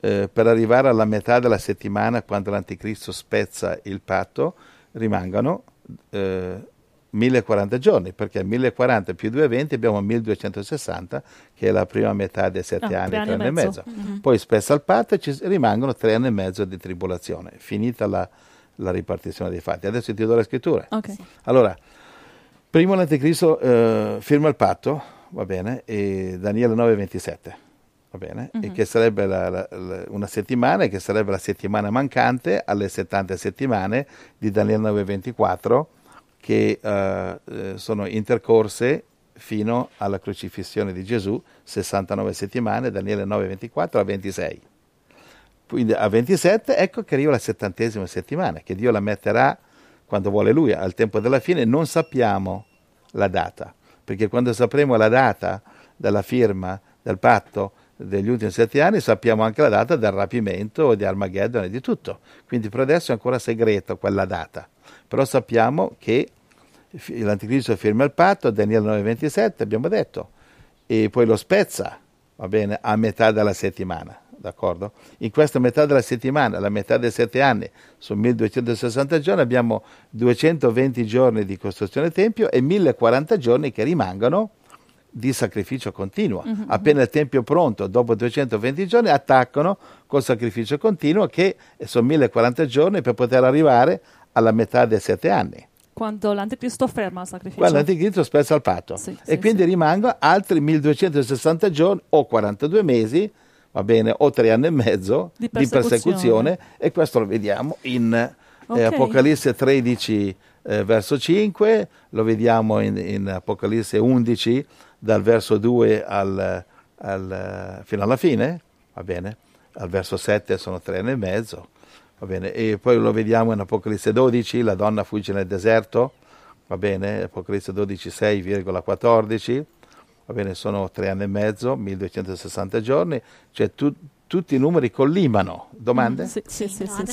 per arrivare alla metà della settimana, quando l'Anticristo spezza il patto, rimangono 1040 giorni, perché 1040 più 220 abbiamo 1260, che è la prima metà dei 7 anni e 3 anni e mezzo. Mm-hmm. Poi spezza il patto e ci rimangono 3 anni e mezzo di tribolazione. Finita la ripartizione dei fatti. Adesso ti do la scrittura. Okay. Allora, primo l'Anticristo firma il patto, va bene, e Daniele 9,27, va bene, e che sarebbe una settimana, che sarebbe la settimana mancante alle 70 settimane di Daniele 9,24, che sono intercorse fino alla crocifissione di Gesù, 69 settimane, Daniele 9,24 a 26. Quindi a 27 ecco che arriva la 70ª settimana, che Dio la metterà quando vuole lui, al tempo della fine. Non sappiamo la data, perché quando sapremo la data della firma del patto degli ultimi 7 anni, sappiamo anche la data del rapimento, di Armageddon e di tutto. Quindi per adesso è ancora segreto quella data, però sappiamo che l'Anticristo firma il patto, Daniele 9,27 abbiamo detto, e poi lo spezza, va bene, a metà della settimana. D'accordo? In questa metà della settimana, la metà dei 7 anni, su 1260 giorni, abbiamo 220 giorni di costruzione del Tempio e 1040 giorni che rimangono di sacrificio continuo. Mm-hmm. Appena il Tempio è pronto, dopo 220 giorni, attaccano col sacrificio continuo, che sono 1040 giorni per poter arrivare alla metà dei 7 anni. Quando l'Anticristo ferma il sacrificio. Quando l'Anticristo spezza il patto. Sì, quindi rimangono altri 1260 giorni o 42 mesi, va bene, o 3 anni e mezzo di persecuzione, e questo lo vediamo in Apocalisse 13 verso 5, lo vediamo in Apocalisse 11 dal verso 2 fino alla fine, va bene, al verso 7 sono 3 anni e mezzo, va bene, e poi lo vediamo in Apocalisse 12, la donna fugge nel deserto, va bene, Apocalisse 12, 6,14, va bene, sono 3 anni e mezzo, 1260 giorni, cioè tutti i numeri collimano. Domande? Sì.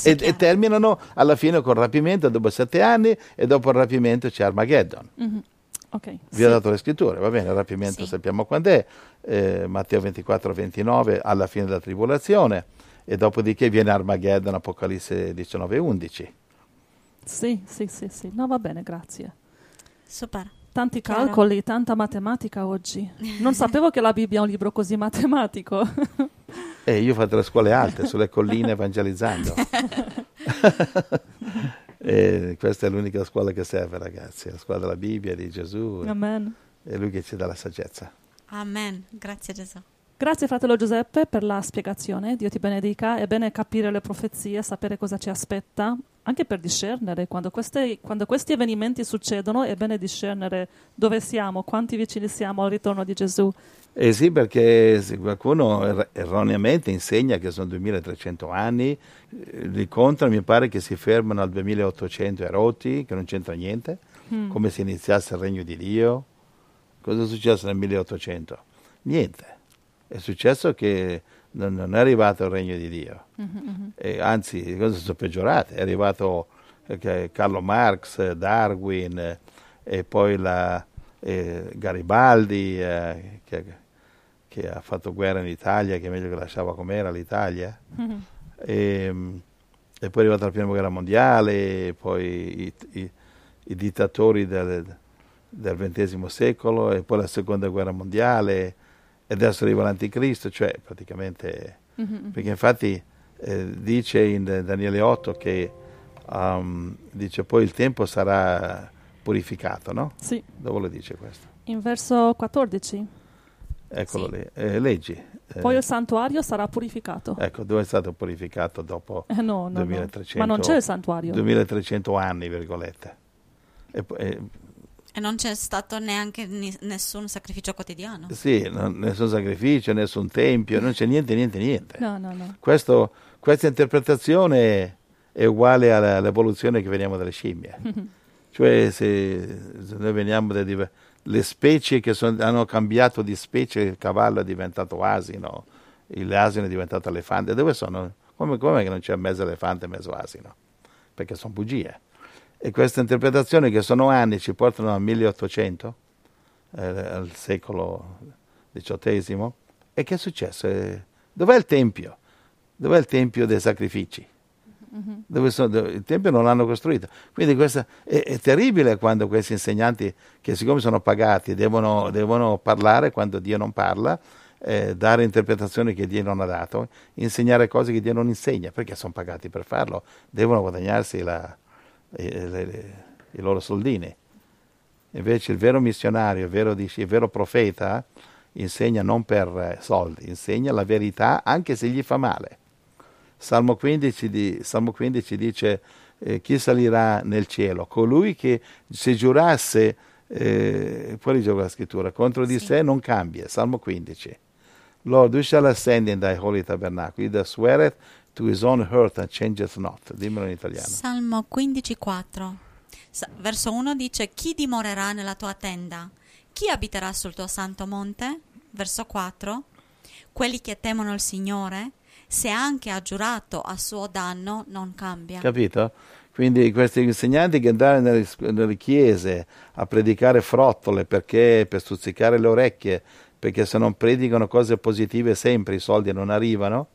E terminano alla fine col rapimento dopo 7 anni, e dopo il rapimento c'è Armageddon. Mm-hmm. Okay. Vi ho dato le scritture, va bene, il rapimento sappiamo quando è, Matteo 24, 29, alla fine della tribolazione, e dopodiché viene Armageddon, Apocalisse 19, 11. Sì. No, va bene, grazie. Super. Tanti calcoli, tanta matematica oggi. Non sapevo che la Bibbia è un libro così matematico. Io ho fatto le scuole alte, sulle colline evangelizzando. Questa è l'unica scuola che serve, ragazzi. La scuola della Bibbia, di Gesù. Amen. È lui che ci dà la saggezza. Amen. Grazie Gesù. Grazie fratello Giuseppe per la spiegazione. Dio ti benedica. È bene capire le profezie, sapere cosa ci aspetta. Anche per discernere, quando questi avvenimenti succedono, è bene discernere dove siamo, quanti vicini siamo al ritorno di Gesù. Sì, perché se qualcuno erroneamente insegna che sono 2300 anni, l'incontro mi pare che si fermano al 2800 e rotti, che non c'entra niente, come se iniziasse il regno di Dio. Cosa è successo nel 1800? Niente. È successo che non è arrivato il regno di Dio, anzi le cose sono peggiorate, è arrivato Carlo Marx, Darwin, e poi Garibaldi, che ha fatto guerra in Italia, che è meglio che lasciava com'era l'Italia, e poi è arrivata la prima guerra mondiale, e poi i dittatori del XX secolo e poi la seconda guerra mondiale e adesso arriva l'anticristo, cioè praticamente, perché infatti dice in Daniele 8 che dice poi il tempo sarà purificato, no? Sì. Dove lo dice questo? In verso 14. Eccolo sì. Lì, leggi. Poi il santuario sarà purificato. Ecco, dove è stato purificato dopo 2300, ma non c'è il santuario. 2300 anni, virgolette. E non c'è stato neanche nessun sacrificio quotidiano. Sì, nessun sacrificio, nessun tempio, non c'è niente. No. Questa interpretazione è uguale all'evoluzione che veniamo dalle scimmie. Cioè, se noi veniamo da le specie che hanno cambiato di specie, il cavallo è diventato asino, l'asino è diventato elefante. Dove sono? Come che non c'è mezzo elefante e mezzo asino? Perché sono bugie. E questa interpretazione, che sono anni, ci portano al 1800, al secolo XVIII. E che è successo? Dov'è il Tempio? Dov'è il Tempio dei sacrifici? Il Tempio non l'hanno costruito. Quindi questa, è terribile quando questi insegnanti, che siccome sono pagati, devono parlare quando Dio non parla, dare interpretazioni che Dio non ha dato, insegnare cose che Dio non insegna, perché sono pagati per farlo, devono guadagnarsi i loro soldini. Invece il vero missionario, il vero profeta insegna non per soldi, insegna la verità anche se gli fa male. Salmo 15 dice chi salirà nel cielo? Colui che se giurasse, fuori gioco la scrittura, contro di sé non cambia. Salmo 15. Lord, who shall ascend in thy holy tabernacle? He that sweareth to his own hurt and changeth not. Dimmelo in italiano. Salmo 15:4. Verso 1 dice: chi dimorerà nella tua tenda? Chi abiterà sul tuo santo monte? Verso 4. Quelli che temono il Signore, se anche ha giurato a suo danno, non cambia. Capito? Quindi questi insegnanti che andare nelle chiese a predicare frottole per stuzzicare le orecchie, perché se non predicano cose positive sempre i soldi non arrivano,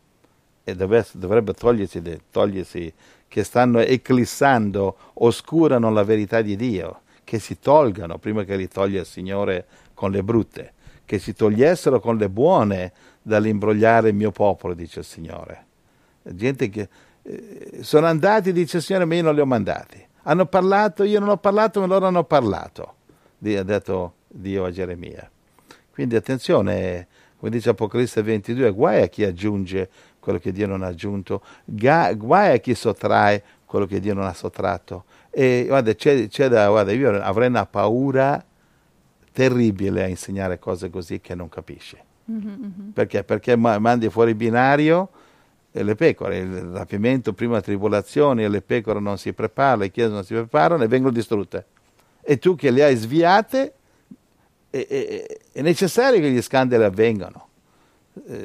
e dovrebbe togliersi, che stanno eclissando, oscurano la verità di Dio, che si tolgano prima che li toglie il Signore con le brutte, che si togliessero con le buone dall'imbrogliare il mio popolo, dice il Signore. Gente che sono andati, dice il Signore, ma io non li ho mandati. Hanno parlato, io non ho parlato, ma loro hanno parlato, ha detto Dio a Geremia. Quindi attenzione, come dice Apocalisse 22, guai a chi aggiunge quello che Dio non ha aggiunto, guai a chi sottrae quello che Dio non ha sottratto. E guarda, io avrei una paura terribile a insegnare cose così che non capisci. Perché? Perché mandi fuori binario le pecore, il rapimento, prima tribolazione, le pecore non si preparano, le chiese non si preparano e vengono distrutte. E tu che le hai sviate, è necessario che gli scandali avvengano.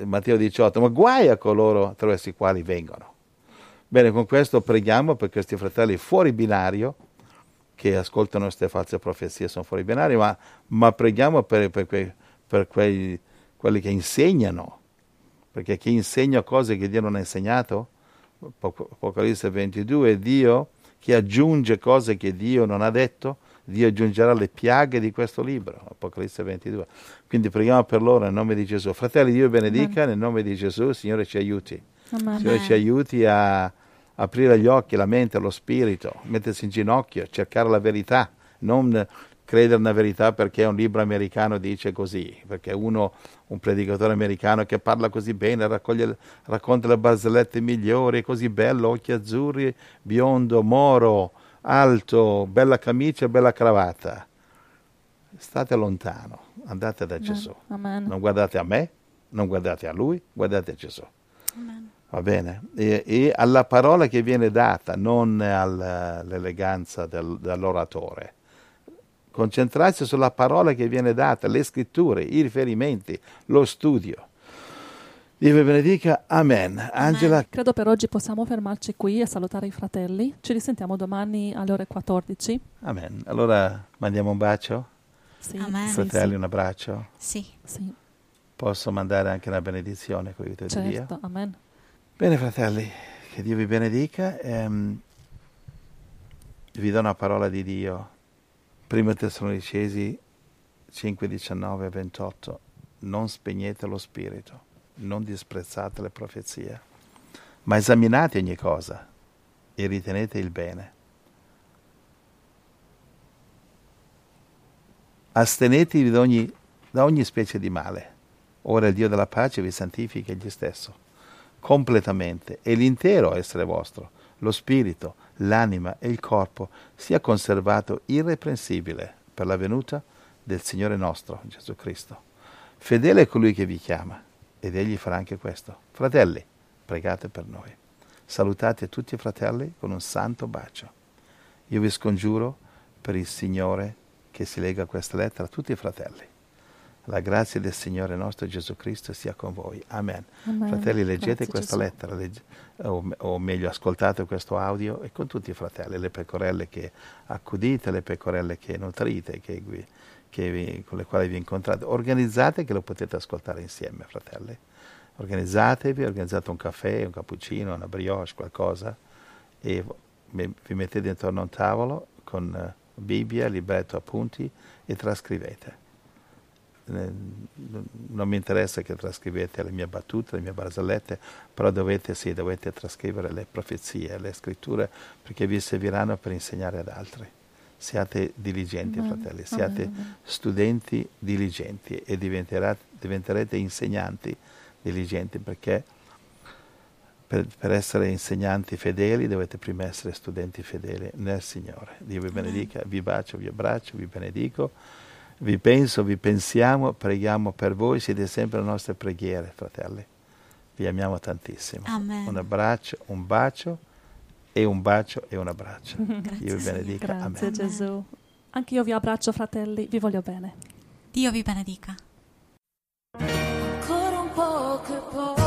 Matteo 18, ma guai a coloro attraverso i quali vengono. Bene, con questo preghiamo per questi fratelli fuori binario che ascoltano queste false profezie, sono fuori binario, ma preghiamo per quelli che insegnano, perché chi insegna cose che Dio non ha insegnato, Apocalisse 22, Dio che aggiunge cose che Dio non ha detto, Dio aggiungerà le piaghe di questo libro, Apocalisse 22. Quindi preghiamo per loro nel nome di Gesù. Fratelli, Dio benedica. Amen. Nel nome di Gesù, Signore ci aiuti. Amen. Signore ci aiuti a aprire gli occhi, la mente, lo spirito, mettersi in ginocchio, cercare la verità, non credere una verità perché un libro americano dice così, perché un predicatore americano che parla così bene, racconta le barzellette migliori, così bello, occhi azzurri, biondo, moro, alto, bella camicia, bella cravatta. State lontano, andate da Gesù. Amen. Non guardate a me, non guardate a lui, guardate a Gesù. Amen. Va bene? E alla parola che viene data, non all'eleganza dell'oratore. Concentrarsi sulla parola che viene data, le scritture, i riferimenti, lo studio. Dio vi benedica. Amen. Angela. Credo per oggi possiamo fermarci qui e salutare i fratelli. Ci risentiamo domani alle ore 14. Amen. Allora mandiamo un bacio. Sì. Amen. Fratelli, sì. Un abbraccio. Sì. Sì. Posso mandare anche una benedizione con l'aiuto di Dio? Certo. Amen. Bene, fratelli, che Dio vi benedica. Vi do una parola di Dio Prima Tessalonicesi 5, 19 e 28. Non spegnete lo spirito, non disprezzate le profezie, ma esaminate ogni cosa e ritenete il bene. Astenetevi da ogni specie di male. Ora il Dio della pace vi santifica egli stesso, completamente, e l'intero essere vostro, lo spirito, l'anima e il corpo, sia conservato irreprensibile per la venuta del Signore nostro, Gesù Cristo. Fedele è colui che vi chiama, ed egli farà anche questo. Fratelli, pregate per noi. Salutate tutti i fratelli con un santo bacio. Io vi scongiuro per il Signore che si lega a questa lettera a tutti i fratelli. La grazia del Signore nostro Gesù Cristo sia con voi. Amen. Amen. Fratelli, leggete questa lettera, o meglio, ascoltate questo audio e con tutti i fratelli, le pecorelle che accudite, le pecorelle che nutrite, con le quali vi incontrate. Organizzate che lo potete ascoltare insieme, fratelli. Organizzatevi, organizzate un caffè, un cappuccino, una brioche, qualcosa, e vi mettete intorno a un tavolo con Bibbia, libretto, appunti, e trascrivete. Non mi interessa che trascrivete le mie battute, le mie barzellette, però dovete trascrivere le profezie, le scritture, perché vi serviranno per insegnare ad altri. Siate diligenti, fratelli, siate studenti diligenti e diventerete insegnanti diligenti, perché per essere insegnanti fedeli dovete prima essere studenti fedeli nel Signore. Dio vi benedica, vi bacio, vi abbraccio, vi benedico. Vi penso, vi pensiamo, preghiamo per voi, siete sempre le nostre preghiere, fratelli. Vi amiamo tantissimo. Amen. Un abbraccio, un bacio e un bacio e un abbraccio. Grazie, Dio vi benedica. Grazie, amen. Grazie Gesù. Anche io vi abbraccio, fratelli, vi voglio bene. Dio vi benedica. Ancora un po' che